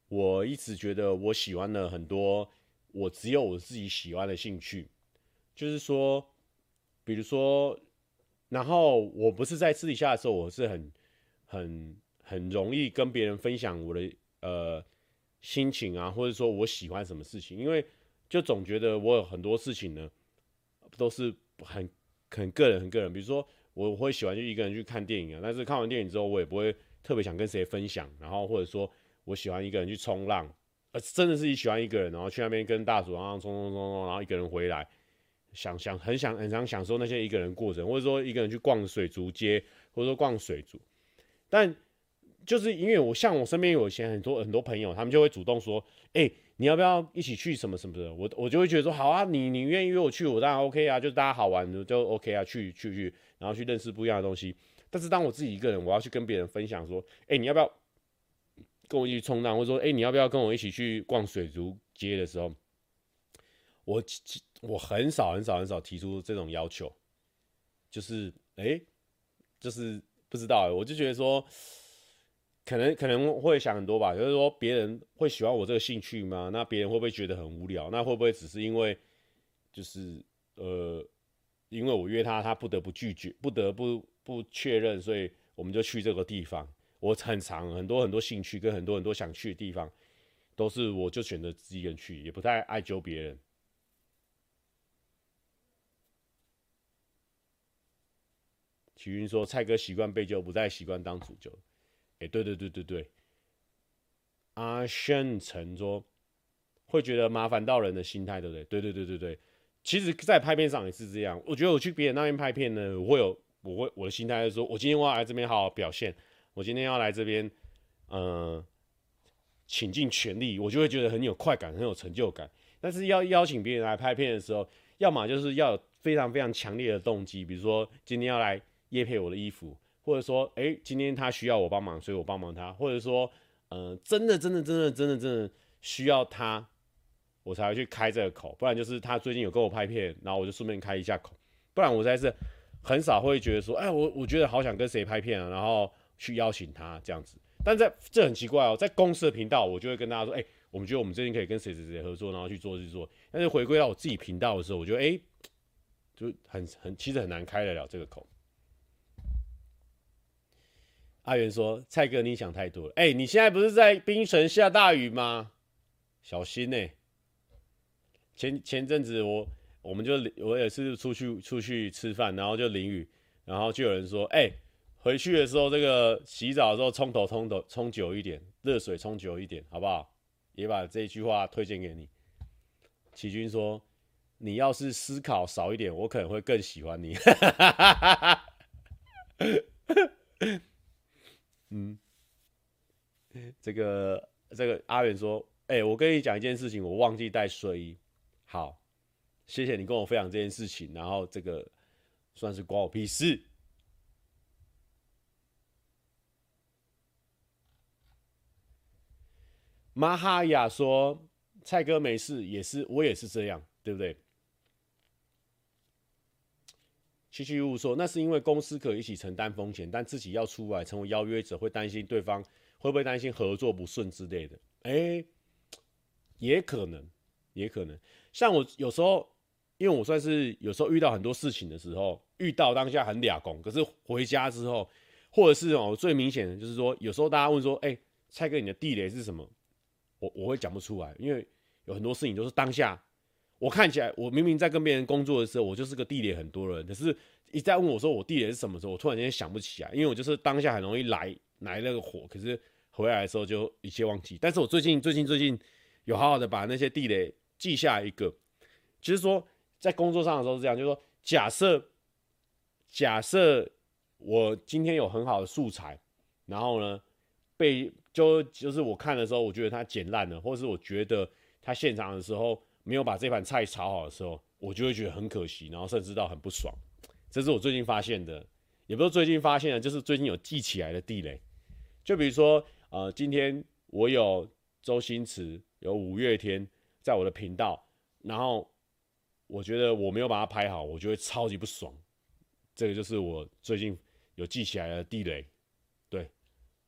我一直觉得我喜欢了很多我只有我自己喜欢的兴趣，就是说，比如说，然后我不是在私底下的时候，我是很容易跟别人分享我的心情啊，或者说我喜欢什么事情，因为就总觉得我有很多事情呢都是很个人，比如说。我会喜欢就一个人去看电影啊，但是看完电影之后，我也不会特别想跟谁分享。然后或者说我喜欢一个人去冲浪，真的是喜欢一个人，然后去那边跟大叔然后冲，然后一个人回来，很想享受那些一个人过程，或者说一个人去逛水族街，或者说逛水族。但就是因为我身边有以前很多朋友，他们就会主动说，你要不要一起去什么什么的？我就会觉得说，好啊，你愿意约我去，我当然 OK 啊，就大家好玩就 OK 啊，去，然后去认识不一样的东西。但是当我自己一个人，我要去跟别人分享说，你要不要跟我一起冲浪，或者说，你要不要跟我一起去逛水族街的时候，我很少提出这种要求，就是就是不知道，我就觉得说。可能会想很多吧，就是说别人会喜欢我这个兴趣吗？那别人会不会觉得很无聊？那会不会只是因为就是因为我约他不得不拒绝，不得不确认，所以我们就去这个地方。我很多兴趣跟很多想去的地方，都是我就选择自己一个人去，也不太爱揪别人。齐云说，蔡哥习惯被揪，不太习惯当主揪。对，阿宣成说会觉得麻烦到人的心态，对不对？对，其实，在拍片上也是这样。我觉得我去别人那边拍片呢，我的心态就是说，我今天我要来这边好好表现，我今天要来这边，倾尽全力，我就会觉得很有快感，很有成就感。但是要邀请别人来拍片的时候，要么就是要有非常非常强烈的动机，比如说今天要来业配我的衣服。或者说，今天他需要我帮忙，所以我帮忙他。或者说，真的需要他，我才会去开这个口。不然就是他最近有跟我拍片，然后我就顺便开一下口。不然我实在是很少会觉得说，我觉得好想跟谁拍片啊，然后去邀请他这样子。但在这很奇怪哦，在公司的频道我就会跟大家说，哎，我们觉得我们最近可以跟谁谁谁合作，然后去做去做。但是回归到我自己频道的时候，我觉得哎，就很其实很难开得了这个口。阿元说：“蔡哥，你想太多了。哎，你现在不是在槟城下大雨吗？小心呢、欸。前阵子我也是出去吃饭，然后就淋雨，然后就有人说：哎，回去的时候这个洗澡的时候冲久一点，热水冲久一点，好不好？也把这一句话推荐给你。”齐君说：“你要是思考少一点，我可能会更喜欢你。”嗯，这个阿远说，欸，我跟你讲一件事情，我忘记带睡衣。好，谢谢你跟我分享这件事情，然后这个算是关我屁事。马哈雅说，蔡哥没事，我也是这样，对不对？七七五说：“那是因为公司可以一起承担风险，但自己要出来成为邀约者，会担心对方会不会担心合作不顺之类的。欸，也可能。像我有时候，因为我算是有时候遇到很多事情的时候，遇到当下很俩拱，可是回家之后，或者是哦，最明显的就是说，有时候大家问说，欸，蔡哥你的地雷是什么？我会讲不出来，因为有很多事情都是当下。”我看起来，我明明在跟别人工作的时候，我就是个地雷很多人。可是，一再问我说我地雷是什么时候，我突然间想不起来，因为我就是当下很容易来那个火，可是回来的时候就一切忘记。但是我最近有好好的把那些地雷记下来一个，就是说在工作上的时候是这样，就是说假设我今天有很好的素材，然后呢就是我看的时候，我觉得它剪烂了，或是我觉得它现场的时候。没有把这盘菜炒好的时候，我就会觉得很可惜，然后甚至到很不爽。这是我最近发现的，也不是最近发现的，就是最近有记起来的地雷。就比如说，今天我有周星驰、有五月天在我的频道，然后我觉得我没有把它拍好，我就会超级不爽。这个就是我最近有记起来的地雷。对，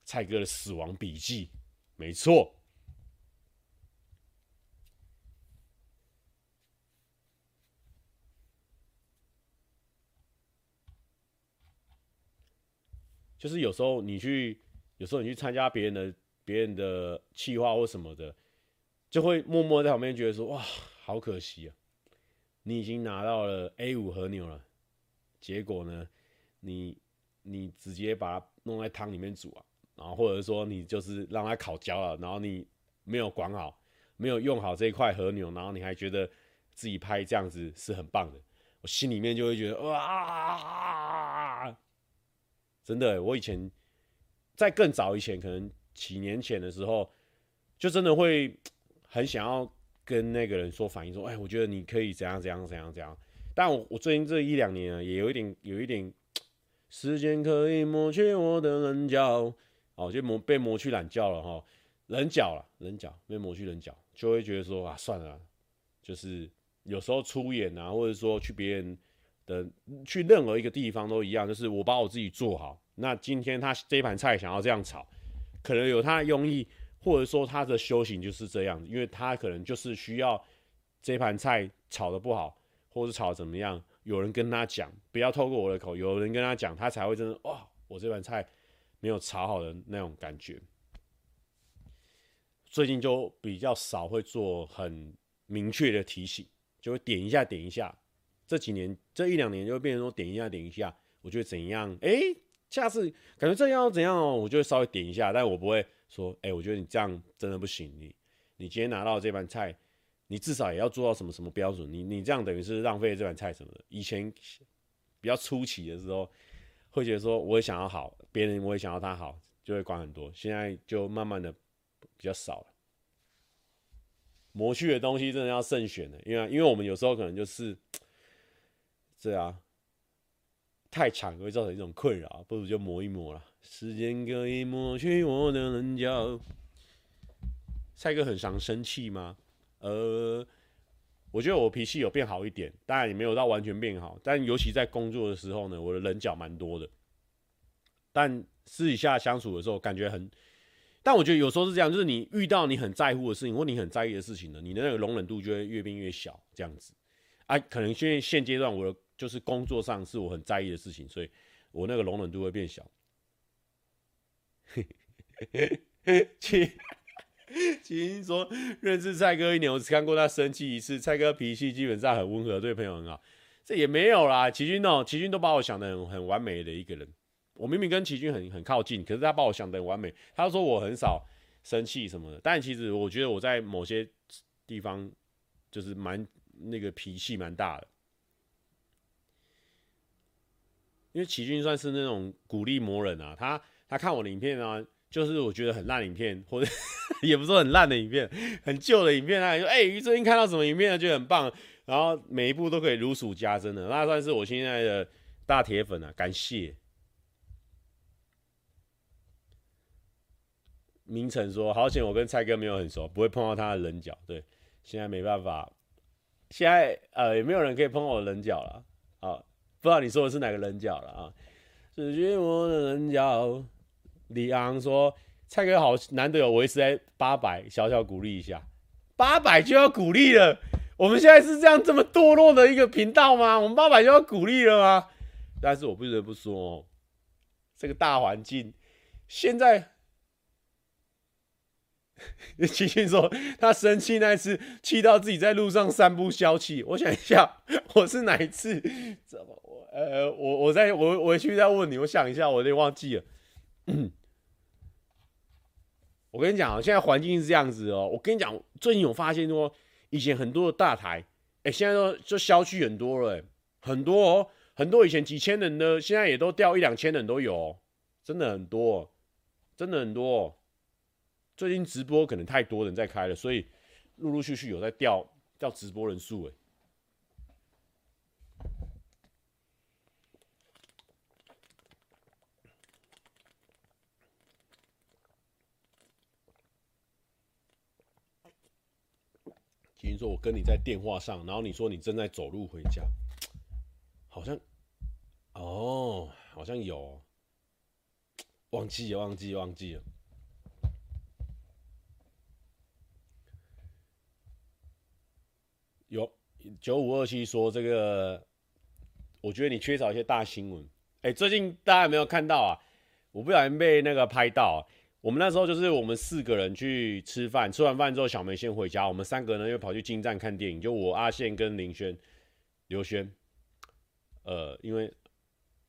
蔡哥的死亡笔记，没错。就是有时候你去参加别人的企划或什么的，就会默默在旁边觉得说，哇，好可惜啊！你已经拿到了 A5 和牛了，结果呢，你直接把它弄在汤里面煮啊，然后或者说你就是让它烤焦了，然后你没有管好，没有用好这一块和牛，然后你还觉得自己拍这样子是很棒的，我心里面就会觉得哇！真的，我以前在更早以前，可能几年前的时候，就真的会很想要跟那个人反映说，哎，我觉得你可以怎样怎样怎样怎样。但我最近这一两年呢，也有一点，时间可以抹去我的棱角，哦，就被抹去懒觉了哈，棱角被抹去棱角，就会觉得说啊，算了，就是有时候出演啊，或者说去别人。去任何一个地方都一样，就是我把我自己做好。那今天他这盘菜想要这样炒，可能有他的用意，或者说他的修行就是这样，因为他可能就是需要这盘菜炒得不好，或是炒得怎么样，有人跟他讲，不要透过我的口，有人跟他讲，他才会真的哇，我这盘菜没有炒好的那种感觉。最近就比较少会做很明确的提醒，就会点一下。这一两年就会变成说点一下，我觉得怎样？哎，下次感觉这样怎样哦，我就会稍微点一下，但我不会说，哎，我觉得你这样真的不行，你今天拿到这盘菜，你至少也要做到什么什么标准，你这样等于是浪费这盘菜什么的。以前比较初期的时候，会觉得说我也想要好，别人我也想要他好，就会管很多。现在就慢慢的比较少了。磨去的东西真的要慎选的，因为我们有时候可能就是。对啊，太长会造成一种困扰，不如就磨一磨啦。时间可以抹去我的棱角。蔡哥很常生气吗？我觉得我脾气有变好一点，当然也没有到完全变好，但尤其在工作的时候呢，我的棱角蛮多的。但私底下相处的时候感觉很，但我觉得有时候是这样，就是你遇到你很在乎的事情或你很在意的事情呢，你的那个容忍度就会越变越小，这样子啊。可能现阶段我的就是工作上是我很在意的事情，所以我那个容忍度会变小。秦说认识蔡哥一年，我只看过他生气一次。蔡哥脾气基本上很温和，对朋友很好，这也没有啦。齐君哦，齐君都把我想得 很完美的一个人。我明明跟齐君很靠近，可是他把我想得很完美。他说我很少生气什么的，但其实我觉得我在某些地方就是蛮那个脾气蛮大的。因为齐君算是那种鼓励魔人啊，他看我的影片啊，就是我觉得很烂影片，或者也不是很烂的影片，很旧的影片，他就哎，于最近看到什么影片呢，觉得很棒，然后每一部都可以如数家珍的，那算是我现在的大铁粉啊，感谢。明成说好险，我跟蔡哥没有很熟，不会碰到他的棱角。对，现在没办法，现在也没有人可以碰我的棱角了啊。不知道你说的是哪个棱角了啊？只觉得我的棱角。李昂说：“蔡哥好难得有维持在800，小小鼓励一下，800就要鼓励了。我们现在是这么堕落的一个频道吗？我们800就要鼓励了吗？但是我不得不说哦，这个大环境现在。”齐俊说他生气那一次，气到自己在路上散步消气。我想一下，我是哪一次？怎么我回去再问你。我想一下，我有点忘记了。我跟你讲啊，现在环境是这样子哦。我跟你讲，最近我发现说，以前很多的大台，现在就消去很多了，很多哦，很多以前几千人的，现在也都掉1、2千人都有哦，真的很多哦，真的很多哦。最近直播可能太多人在开了，所以陆续有在掉直播人数哎。齐云说：“我跟你在电话上，然后你说你正在走路回家，好像，哦，好像有、哦，忘记了。”有9527说这个，我觉得你缺少一些大新闻。最近大家有没有看到啊？我不小心被那个拍到、啊。我们那时候就是我们4个人去吃饭，吃完饭之后小梅先回家，我们3个人又跑去京站看电影，就我阿宪跟刘轩，因为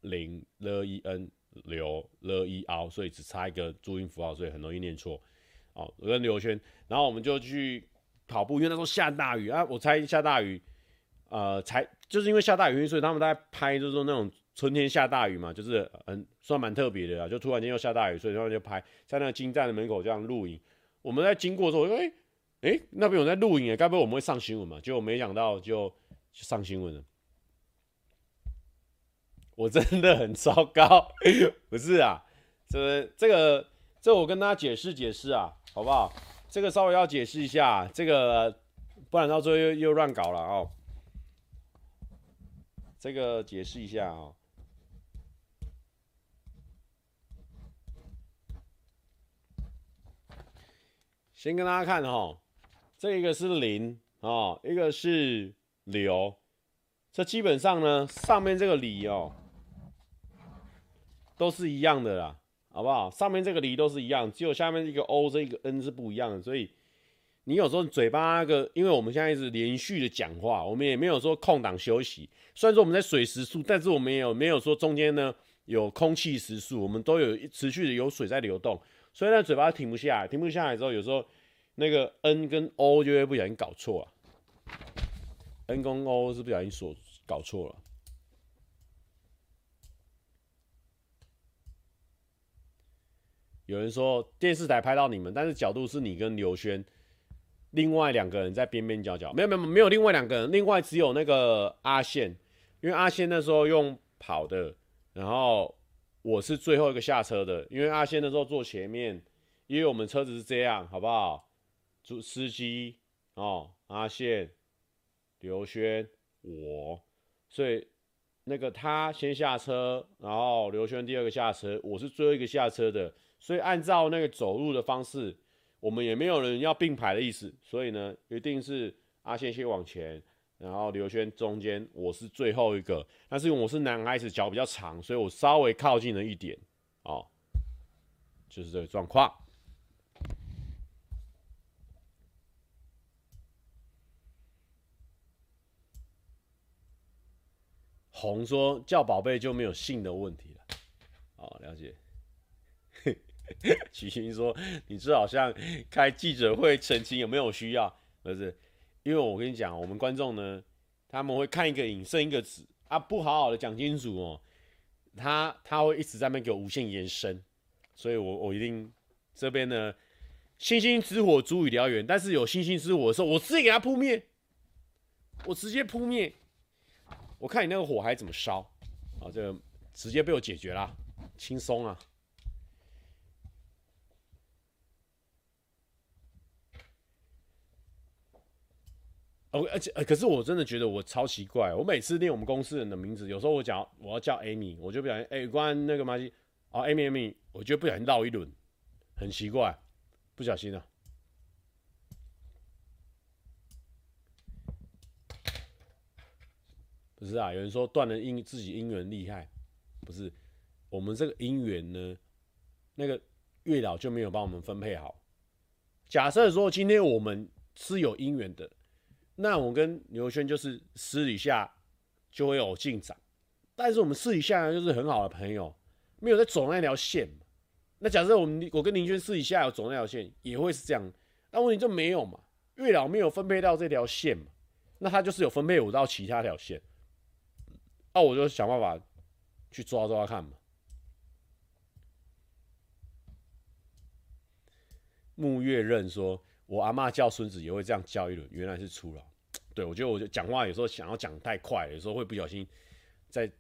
林了一 n 刘了一凹，所以只差一个注音符号，所以很容易念错。哦，我跟刘轩，然后我们就去。跑步，因为那时候下大雨啊，我猜下大雨，就是因为下大雨，所以他们在拍，就是说那种春天下大雨嘛，就是算蛮特别的啦，就突然间又下大雨，所以他们就拍在那个京站的门口这样录影。我们在经过的时候，那边有在录影该不会我们会上新闻嘛？结果没想到就上新闻了。我真的很糟糕，不是啊，这我跟大家解释啊，好不好？这个稍微要解释一下，这个不然到最后又乱搞了哦。这个解释一下哦。先跟大家看哦，这一个是林哦，一个是刘，这基本上呢，上面这个李哦，都是一样的啦。好不好？上面这个离都是一样，只有下面这个 O 这一个 N 是不一样的。所以你有时候嘴巴那个，因为我们现在一直连续的讲话，我们也没有说空档休息。虽然说我们在水时速，但是我们也没有说中间呢有空气时速，我们都有持续的有水在流动，所以那嘴巴停不下来。停不下来之后，有时候那个 N 跟 O 就会不小心搞错了。N 跟 O 是不小心搞错了。有人说电视台拍到你们，但是角度是你跟刘轩，另外2个人在边边角角，没有另外2个人，另外只有那个阿宪，因为阿宪那时候用跑的，然后我是最后一个下车的，因为阿宪那时候坐前面，因为我们车子是这样，好不好？司机哦，阿宪、刘轩、我，所以那个他先下车，然后刘轩第二个下车，我是最后一个下车的，所以按照那个走路的方式，我们也没有人要并排的意思，所以呢，一定是阿宪先往前，然后刘轩中间，我是最后一个，但是我是男孩子，脚比较长，所以我稍微靠近了一点，哦，就是这个状况。红说叫宝贝就没有性的问题了，好了解。许昕说你这好像开记者会澄清有没有需要，不是？因为我跟你讲，我们观众呢，他们会看一个影剩一个纸啊，不好好的讲清楚哦，他会一直在那边给我无限延伸，所以我一定这边呢，星星之火足以燎原，但是有星星之火的时候，我直接给它扑灭，我直接扑灭。我看你那个火还怎么烧啊？这个直接被我解决啦，轻松啊！哦，而且可是我真的觉得我超奇怪，我每次念我们公司人的名字，有时候我讲我要叫 Amy， 我就不小心哎，关、那个麻吉啊 ，Amy， 我就不小心绕一轮，很奇怪，不小心啊。不是啊，有人说断了自己姻缘厉害，不是我们这个姻缘呢，那个月老就没有帮我们分配好。假设说今天我们是有姻缘的，那我跟刘轩就是私底下就会有进展，但是我们私底下就是很好的朋友，没有在走那条线嘛。那假设我跟林轩私底下有走那条线，也会是这样，那问题就没有嘛，月老没有分配到这条线嘛，那他就是有分配我到其他条线。那、我就想办法去抓看嘛。木月刃说：“我阿嬤叫孙子也会这样叫一轮，原来是初老。”对，我觉得我就讲话有时候想要讲太快，有时候会不小心在。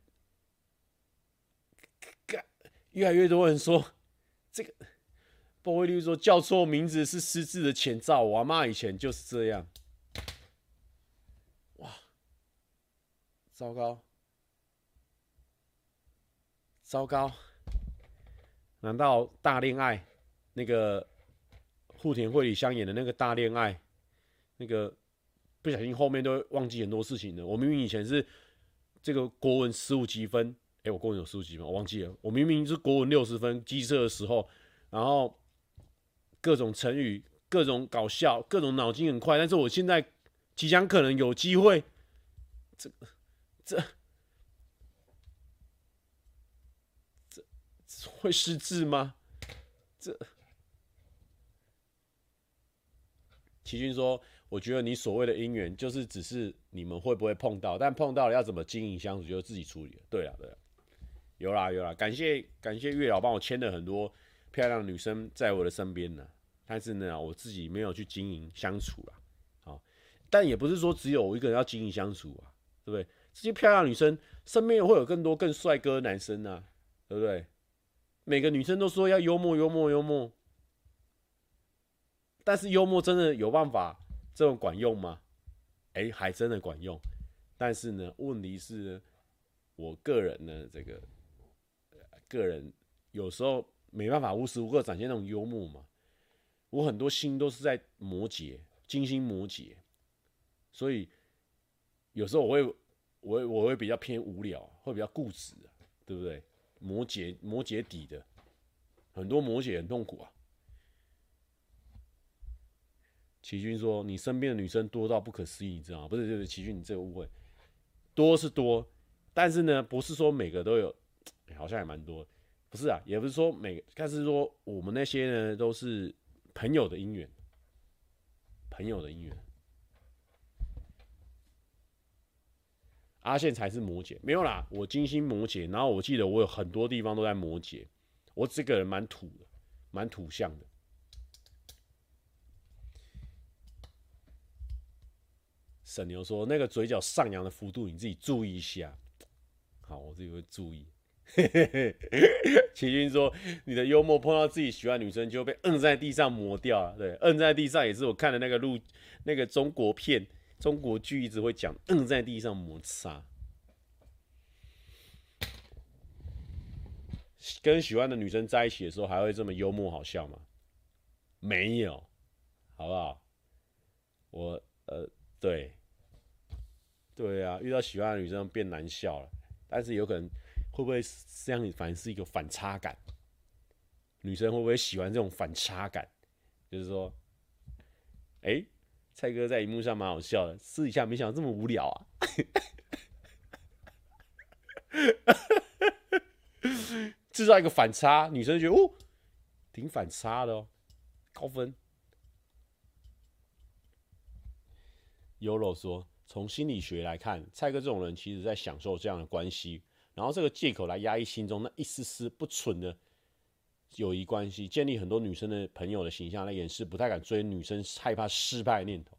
越来越多人说这个，不会例如说叫错名字是失智的前兆。我阿嬤以前就是这样。哇，糟糕！糟糕！难道大恋爱那个户田惠里香演的那个大恋爱，那个不小心后面都会忘记很多事情的？我明明以前是这个国文15几分，哎，我国文有15几分，我忘记了。我明明是国文60分，机测的时候，然后各种成语、各种搞笑、各种脑筋很快，但是我现在即将可能有机会，这。会失智吗？这齐君说，我觉得你所谓的姻缘，就是只是你们会不会碰到，但碰到了要怎么经营相处，就自己处理了。对啦，对啦，有啦，感谢月老帮我牵了很多漂亮的女生在我的身边呢，但是呢，我自己没有去经营相处啦。好，但也不是说只有我一个人要经营相处啊，对不对？这些漂亮女生身边会有更多更帅哥的男生啊，对不对？每个女生都说要幽默，但是幽默真的有办法这种管用吗？哎，还真的管用。但是呢，问题是，我个人呢，这个个人有时候没办法无时无刻展现那种幽默嘛。我很多心都是在摩羯，金星摩羯，所以有时候我会比较偏无聊，会比较固执，对不对？摩羯底的很多摩羯很痛苦啊。齐君说：“你身边的女生多到不可思议，你知道吗？”不是，就是齐君，你这个误会，多是多，但是呢，不是说每个都有，好像也蛮多，不是啊，也不是说每个，但是说我们那些呢都是朋友的姻缘，朋友的姻缘。阿宪才是摩羯，没有啦，我金星摩羯，然后我记得我有很多地方都在摩羯，我这个人蛮土的，蛮土象的。沈牛说那个嘴角上扬的幅度你自己注意一下，好，我自己会注意。齐君说你的幽默碰到自己喜欢女生就被摁在地上磨掉了，对，摁在地上也是我看的那个那个中国片。中国剧一直会讲在地上摩擦。跟喜欢的女生在一起的时候还会这么幽默好笑吗？没有，好不好？我对啊，遇到喜欢的女生变难笑了，但是有可能会不会这样反而是一个反差感？女生会不会喜欢这种反差感？就是说，哎，蔡哥在荧幕上蛮好笑的，私底下没想到这么无聊啊！制造一个反差，女生觉得哦，挺反差的哦，高分。Yolo 说，从心理学来看，蔡哥这种人其实在享受这样的关系，然后这个借口来压抑心中那一丝丝不纯的友谊关系，建立很多女生的朋友的形象来掩饰不太敢追女生害怕失败的念头。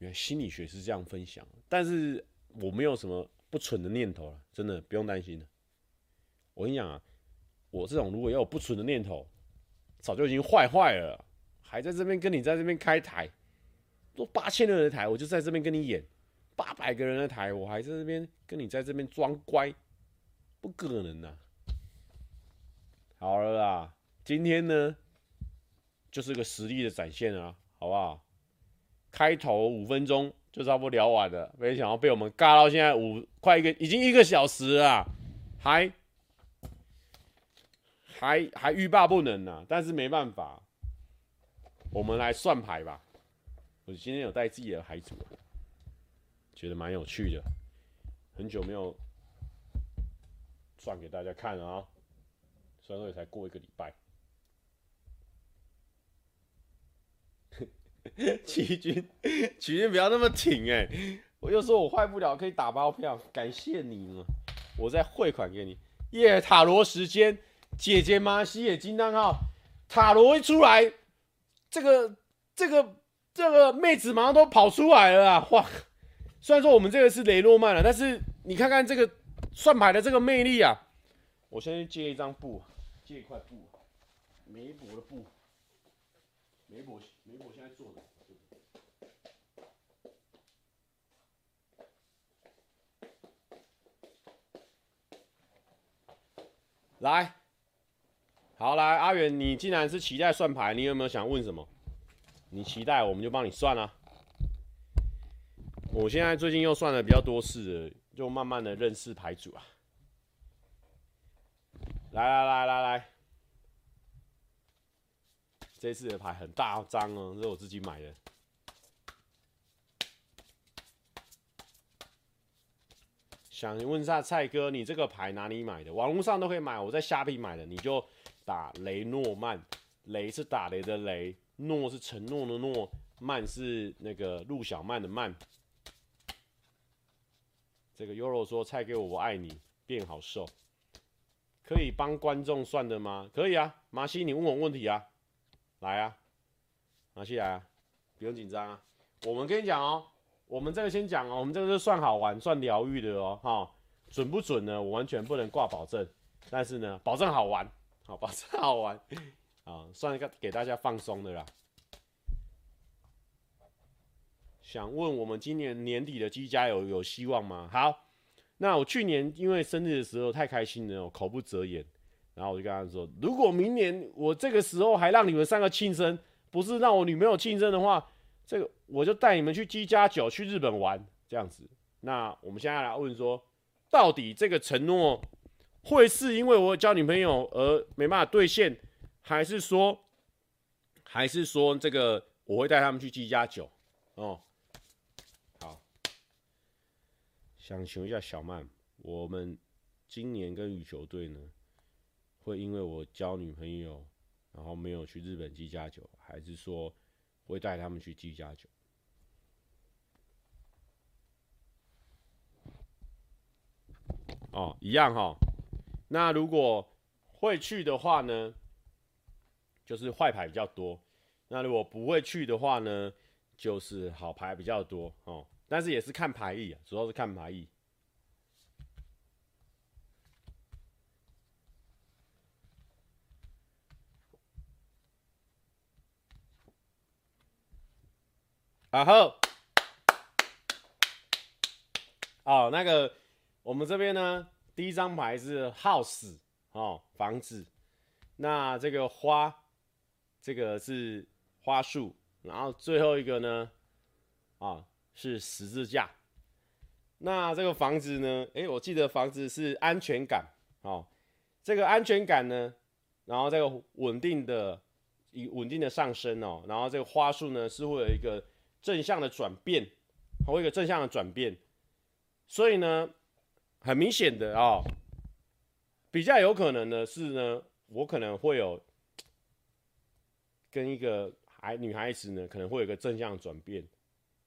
原来心理学是这样分享，但是我没有什么不纯的念头了，真的不用担心了。我跟你讲啊，我这种如果要有不纯的念头，早就已经坏了，还在这边跟你在这边开台，都8000人的台，我就在这边跟你演；800个人的台，我还在这边跟你在这边装乖，不可能啊！好了啦，今天呢，就是个实力的展现啊，好不好？开头5分钟就差不多聊完了，没想到被我们尬到现在已经1个小时了啊，还欲罢不能啊，但是没办法，我们来算牌吧。我今天有带自己的牌组，觉得蛮有趣的，很久没有算给大家看了啊，虽然说也才过1个礼拜。奇君不要那么挺欸，我就说我坏不了，可以打包票，感谢你了，我再汇款给你。耶，塔罗时间。姐姐马西野金蛋号塔罗一出来，这个妹子马上都跑出来了啊！哇，虽然说我们这个是雷诺曼了，但是你看看这个算牌的这个魅力啊！我先去借一块布，梅博的布，梅博现在做的。来。好，来阿元，你既然是期待算牌，你有没有想问什么？你期待我们就帮你算啊。我现在最近又算了比较多次了，就慢慢的认识牌组啊。来，这次的牌很大张哦，这是我自己买的。想问一下蔡哥，你这个牌哪里买的？网络上都可以买，我在虾皮买的，你就。打雷诺曼，雷是打雷的雷，诺是承诺的诺，曼是那个陆小曼的曼。这个 Yoro 说：“蔡给我爱你，变好瘦。”可以帮观众算的吗？可以啊，麻西，你问我问题啊，来啊，麻西来啊，不用紧张啊。我们跟你讲哦，我们这个先讲哦，我们这个是算好玩、算疗愈的哦，哈，准不准呢？我完全不能挂保证，但是呢，保证好玩。好吧，真好玩啊！算一个给大家放松的啦。想问我们今年年底的机加油有希望吗？好，那我去年因为生日的时候太开心了，我口不择言，然后我就跟他说，如果明年我这个时候还让你们3个庆生，不是让我女朋友庆生的话，这个我就带你们去G+9去日本玩这样子。那我们现在来问说，到底这个承诺？会是因为我交女朋友而没办法兑现，还是说这个我会带他们去G+9哦？好，想请问一下小曼，我们今年跟羽球队呢，会因为我交女朋友，然后没有去日本G+9，还是说会带他们去G+9？哦，一样哈。那如果会去的话呢，就是坏牌比较多；那如果不会去的话呢，就是好牌比较多哦。但是也是看牌意啊，主要是看牌意。然后，哦，那个我们这边呢。第一张牌是 House 哦，房子。那这个花，这个是花束。然后最后一个呢，啊，是十字架。那这个房子呢，我记得房子是安全感，哦，这个安全感呢，然后这个稳定的上升哦，然后这个花束呢是会有一个正向的转变，会有一个正向的转变，所以呢，很明显的哦，比较有可能的是呢，我可能会有跟一个女孩子呢，可能会有一个正向的转变，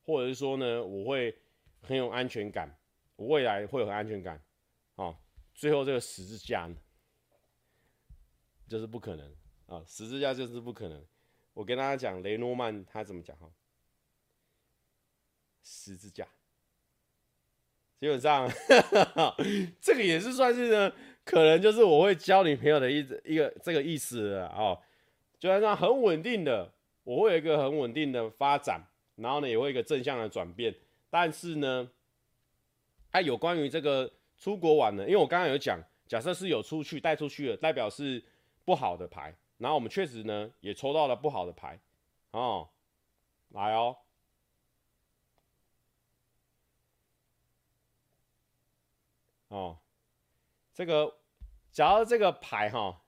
或者是说呢，我会很有安全感，我未来会有安全感，哦，最后这个十字架呢，就是不可能啊，十字架就是不可能。我跟大家讲雷诺曼他怎么讲哈，十字架，基本上这个也是算是呢，可能就是我会教女朋友的一个这个意思了哦，就算是很稳定的，我会有一个很稳定的发展，然后呢也会有一个正向的转变。但是呢，有关于这个出国玩呢，因为我刚刚有讲，假设是有出去带出去的，代表是不好的牌，然后我们确实呢也抽到了不好的牌，哦，来哦，哦，这个假如这个牌哈，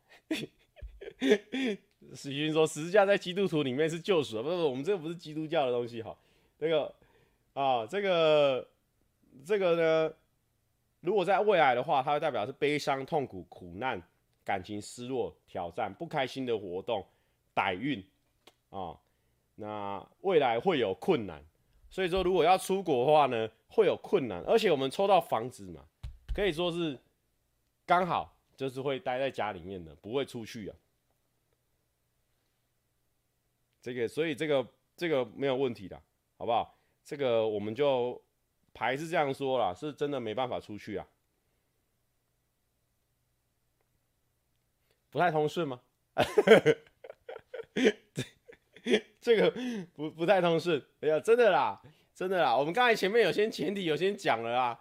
许君说十字架在基督徒里面是救赎的，不，我们这个不是基督教的东西哈，这个。啊，这个呢，如果在未来的话，它会代表是悲伤、痛苦、苦难、感情失落、挑战、不开心的活动、歹运啊。那未来会有困难，所以说如果要出国的话呢，会有困难。而且我们抽到房子嘛，可以说是刚好就是会待在家里面的，不会出去啊。这个，所以这个没有问题的，好不好？这个我们就牌是这样说啦，是真的没办法出去啊，不太通顺吗？这个不太通顺，哎呀，真的啦，真的啦，我们刚才前面有些前提有些讲了啦，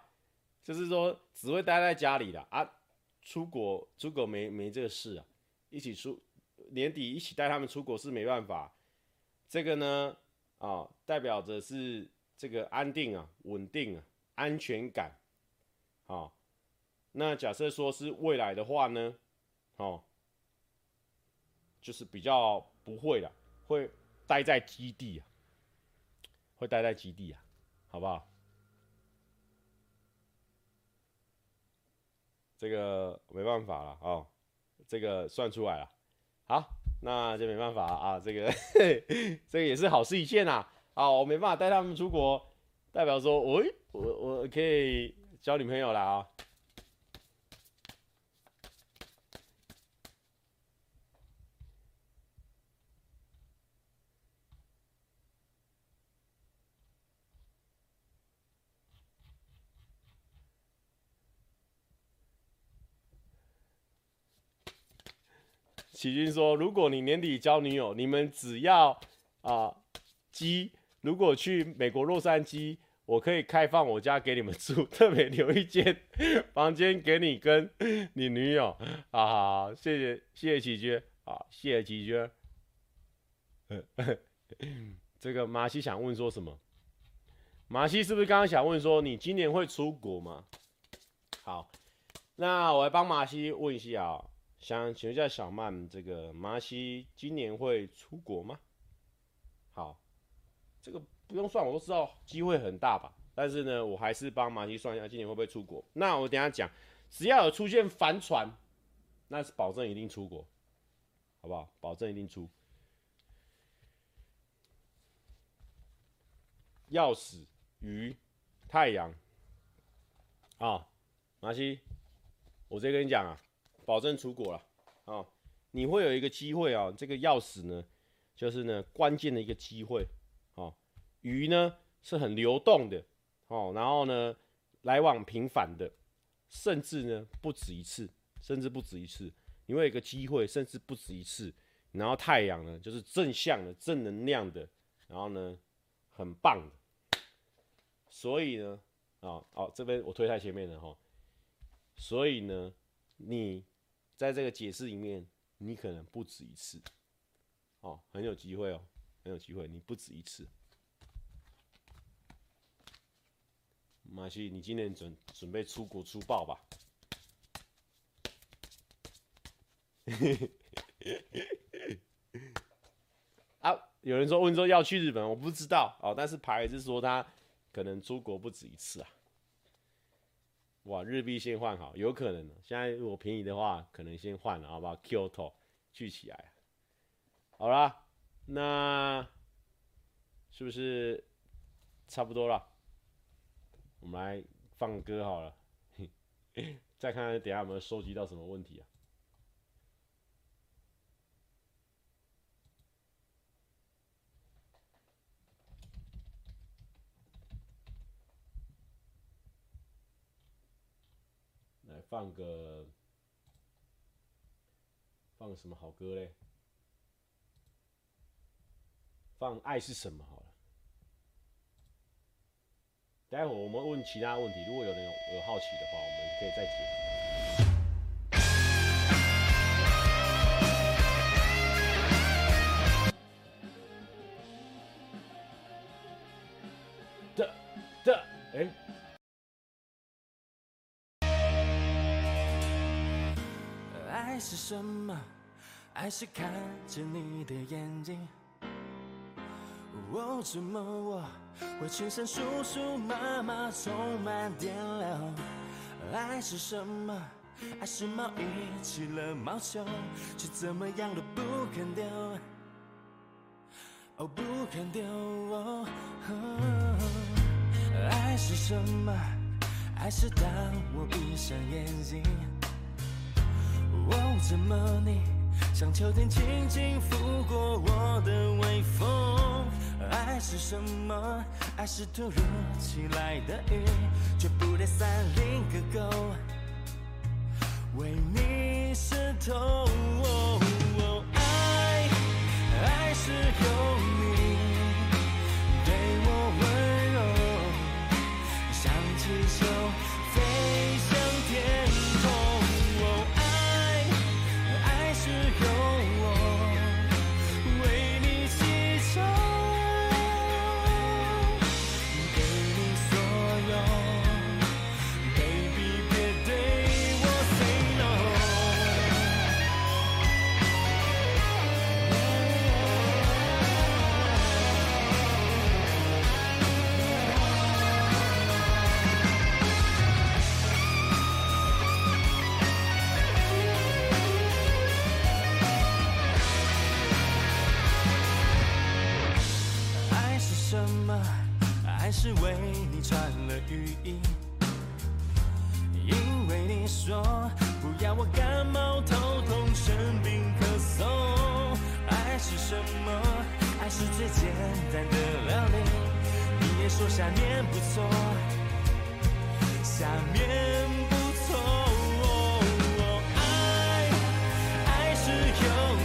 就是说只会待在家里啦啊，出国没这个事啊，一起年底一起带他们出国是没办法，这个呢啊、代表着是。这个安定啊，稳定啊，安全感，哦，那假设说是未来的话呢，哦，就是比较不会啦，会待在基地啊，会待在基地啊，好不好？这个没办法了哦，这个算出来了，好，那就没办法啊，这个这个也是好事一件啊。啊，我没办法带他们出国，代表说，我可以交女朋友了啊。启君说，如果你年底交女友，你们只要啊鸡。如果去美国洛杉矶，我可以开放我家给你们住，特别留一间房间给你跟你女友啊！谢谢奇娟啊，谢谢奇娟。这个麻希想问说什么？麻希是不是刚刚想问说你今年会出国吗？好，那我来帮麻希问一下啊，想请问一下小曼，这个麻希今年会出国吗？好。这个不用算，我都知道机会很大吧。但是呢，我还是帮麻希算一下今年会不会出国。那我等一下讲，只要有出现帆船，那是保证一定出国，好不好？保证一定出。钥匙、鱼、太阳，啊，麻希，我直接跟你讲啊，保证出国了啊！你会有一个机会啊，这个钥匙呢，就是呢关键的一个机会。鱼呢是很流动的哦，然后呢来往频繁的，甚至呢不止一次，甚至不止一次，你会有一个机会，甚至不止一次。然后太阳呢就是正向的、正能量的，然后呢很棒的。所以呢，这边我推太前面了哈。所以呢，你在这个解释里面，你可能不止一次，哦，很有机会哦，很有机会，你不止一次。马西，你今年准备出国出报吧？啊，有人说问说要去日本，我不知道哦，但是牌是说他可能出国不止一次啊。哇，日币先换好，有可能。现在如果便宜的话，可能先换了，好不好 ？Kyoto 聚起来，好啦，那是不是差不多了？我们来放歌好了，再看看等一下有没有收集到什么问题啊？来放什么好歌嘞？放《爱是什么》好了。待会我们问其他问题，如果有人有好奇的话，我们可以再解。爱是什么？爱是看着你的眼睛。哦，怎么我会全身酥酥麻麻，充满电流？爱是什么？爱是毛衣起了毛球，却怎么样都不肯丢，哦，不肯丢。哦哦，爱是什么？爱是当我闭上眼睛。哦，怎么你像秋天轻轻拂过我的微风？爱是什么？爱是突如其来的雨，却不带伞淋个够，为你湿透。哦哦，爱是有你对我温柔，像气球飞向天空。爱是为你穿了雨衣，因为你说不要我感冒头痛生病咳嗽。爱是什么？爱是最简单的料理，你也说下面不错，下面不错。哦哦，爱是有你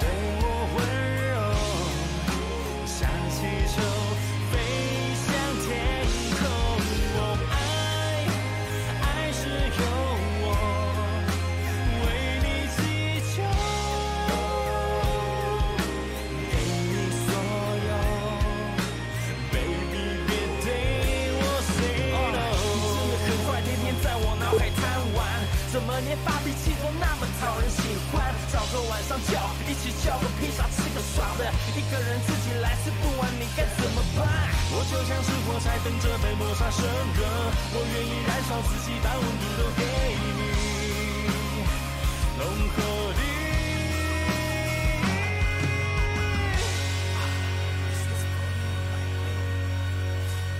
对我温柔，像气球飞向天空。哦，爱是有我为你祈求，给你所有 ，baby 别对我 say no。你真的很坏，天天在我脑海贪玩，怎么连发脾气都那么讨人喜欢？找个晚上叫，一起叫个披萨，吃个爽的，一个人自己来吃不完，你该怎么办？我就像是火柴，等着被抹杀生根，我愿意燃烧自己，把温度都给你，融合你。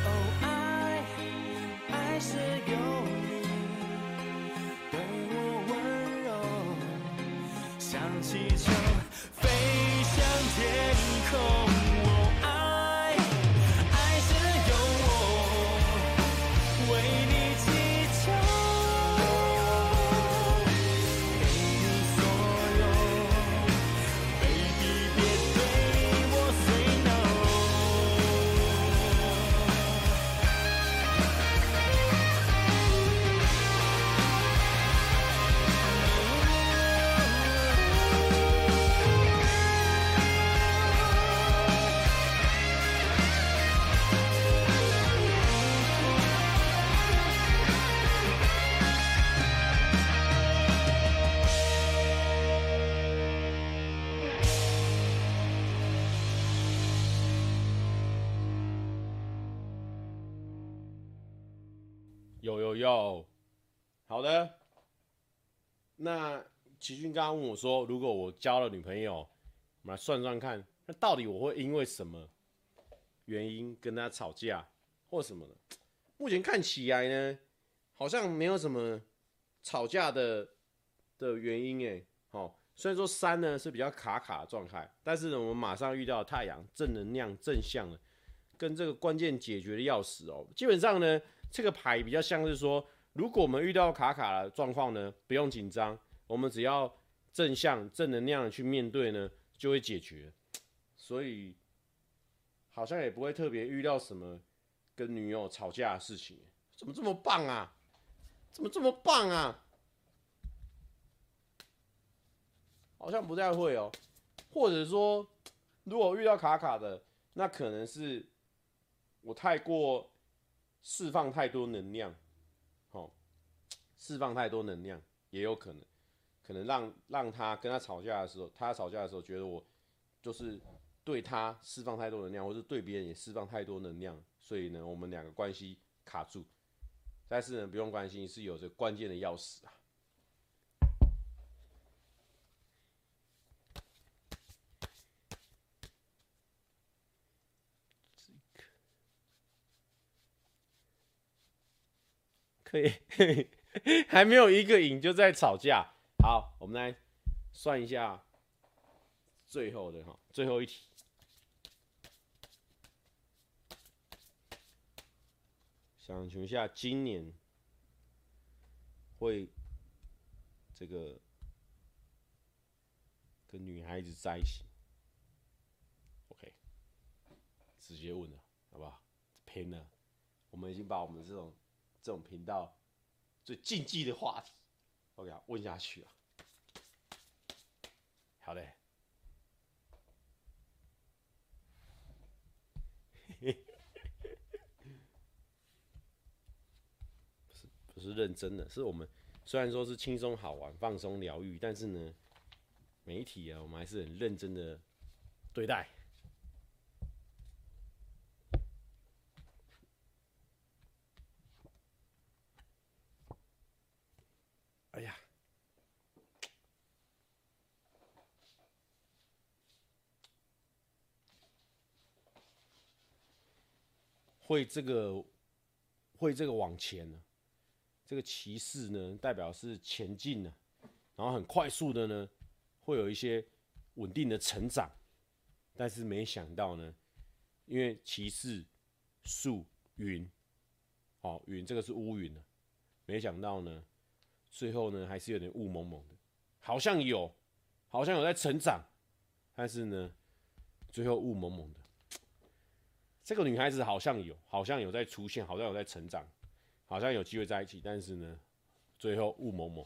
哦，爱是有你对我温柔，像气球飞向天空。有，好的。那奇骏刚刚问我说，如果我交了女朋友，我们来算算看，那到底我会因为什么原因跟她吵架或什么的？目前看起来呢，好像没有什么吵架的原因哎。好、哦，虽然说3呢是比较卡的状态，但是我们马上遇到太阳正能量正向了，跟这个关键解决的钥匙哦。基本上呢，这个牌比较像是说，如果我们遇到卡的状况呢，不用紧张，我们只要正向正能量的去面对呢，就会解决。所以好像也不会特别遇到什么跟女友吵架的事情。怎么这么棒啊？好像不太会哦。或者说，如果遇到卡的，那可能是我太过释放太多能量，好、哦，释放太多能量也有可能，让他跟他吵架的时候，觉得我就是对他释放太多能量，或是对别人也释放太多能量，所以呢，我们两个关系卡住。但是呢，不用关心，是有着关键的钥匙啊。可以，还没有一个赢就在吵架。好，我们来算一下最后一题。想请问一下，今年会这个跟女孩子在一起 ？OK， 直接问了，好不好？拼了！我们已经把我们这种频道最禁忌的话题，我给他问下去了。好嘞。不是认真的，是我们虽然说是轻松好玩、放松疗愈，但是呢，每一题啊，我们还是很认真的对待。哎呀，会这个往前呢、啊？这个骑士呢，代表是前进呢、啊，然后很快速的呢，会有一些稳定的成长。但是没想到呢，因为骑士树云，哦云这个是乌云呢、啊，没想到呢，最后呢还是有点雾蒙蒙的，好像有在成长，但是呢，最后雾蒙蒙的。这个女孩子好像有在出现，好像有在成长。好像有机会在一起，但是呢，最后雾蒙蒙。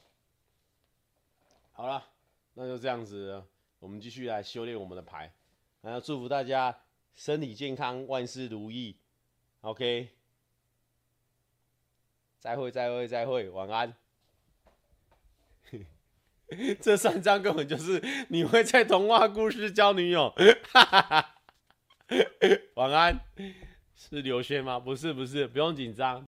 好了，那就这样子，我们继续来修炼我们的牌。然后祝福大家身体健康，万事如意。OK， 再会，晚安。这3张根本就是你会在童话故事交女友，哈哈哈。晚安，是刘轩吗？不是，不用紧张。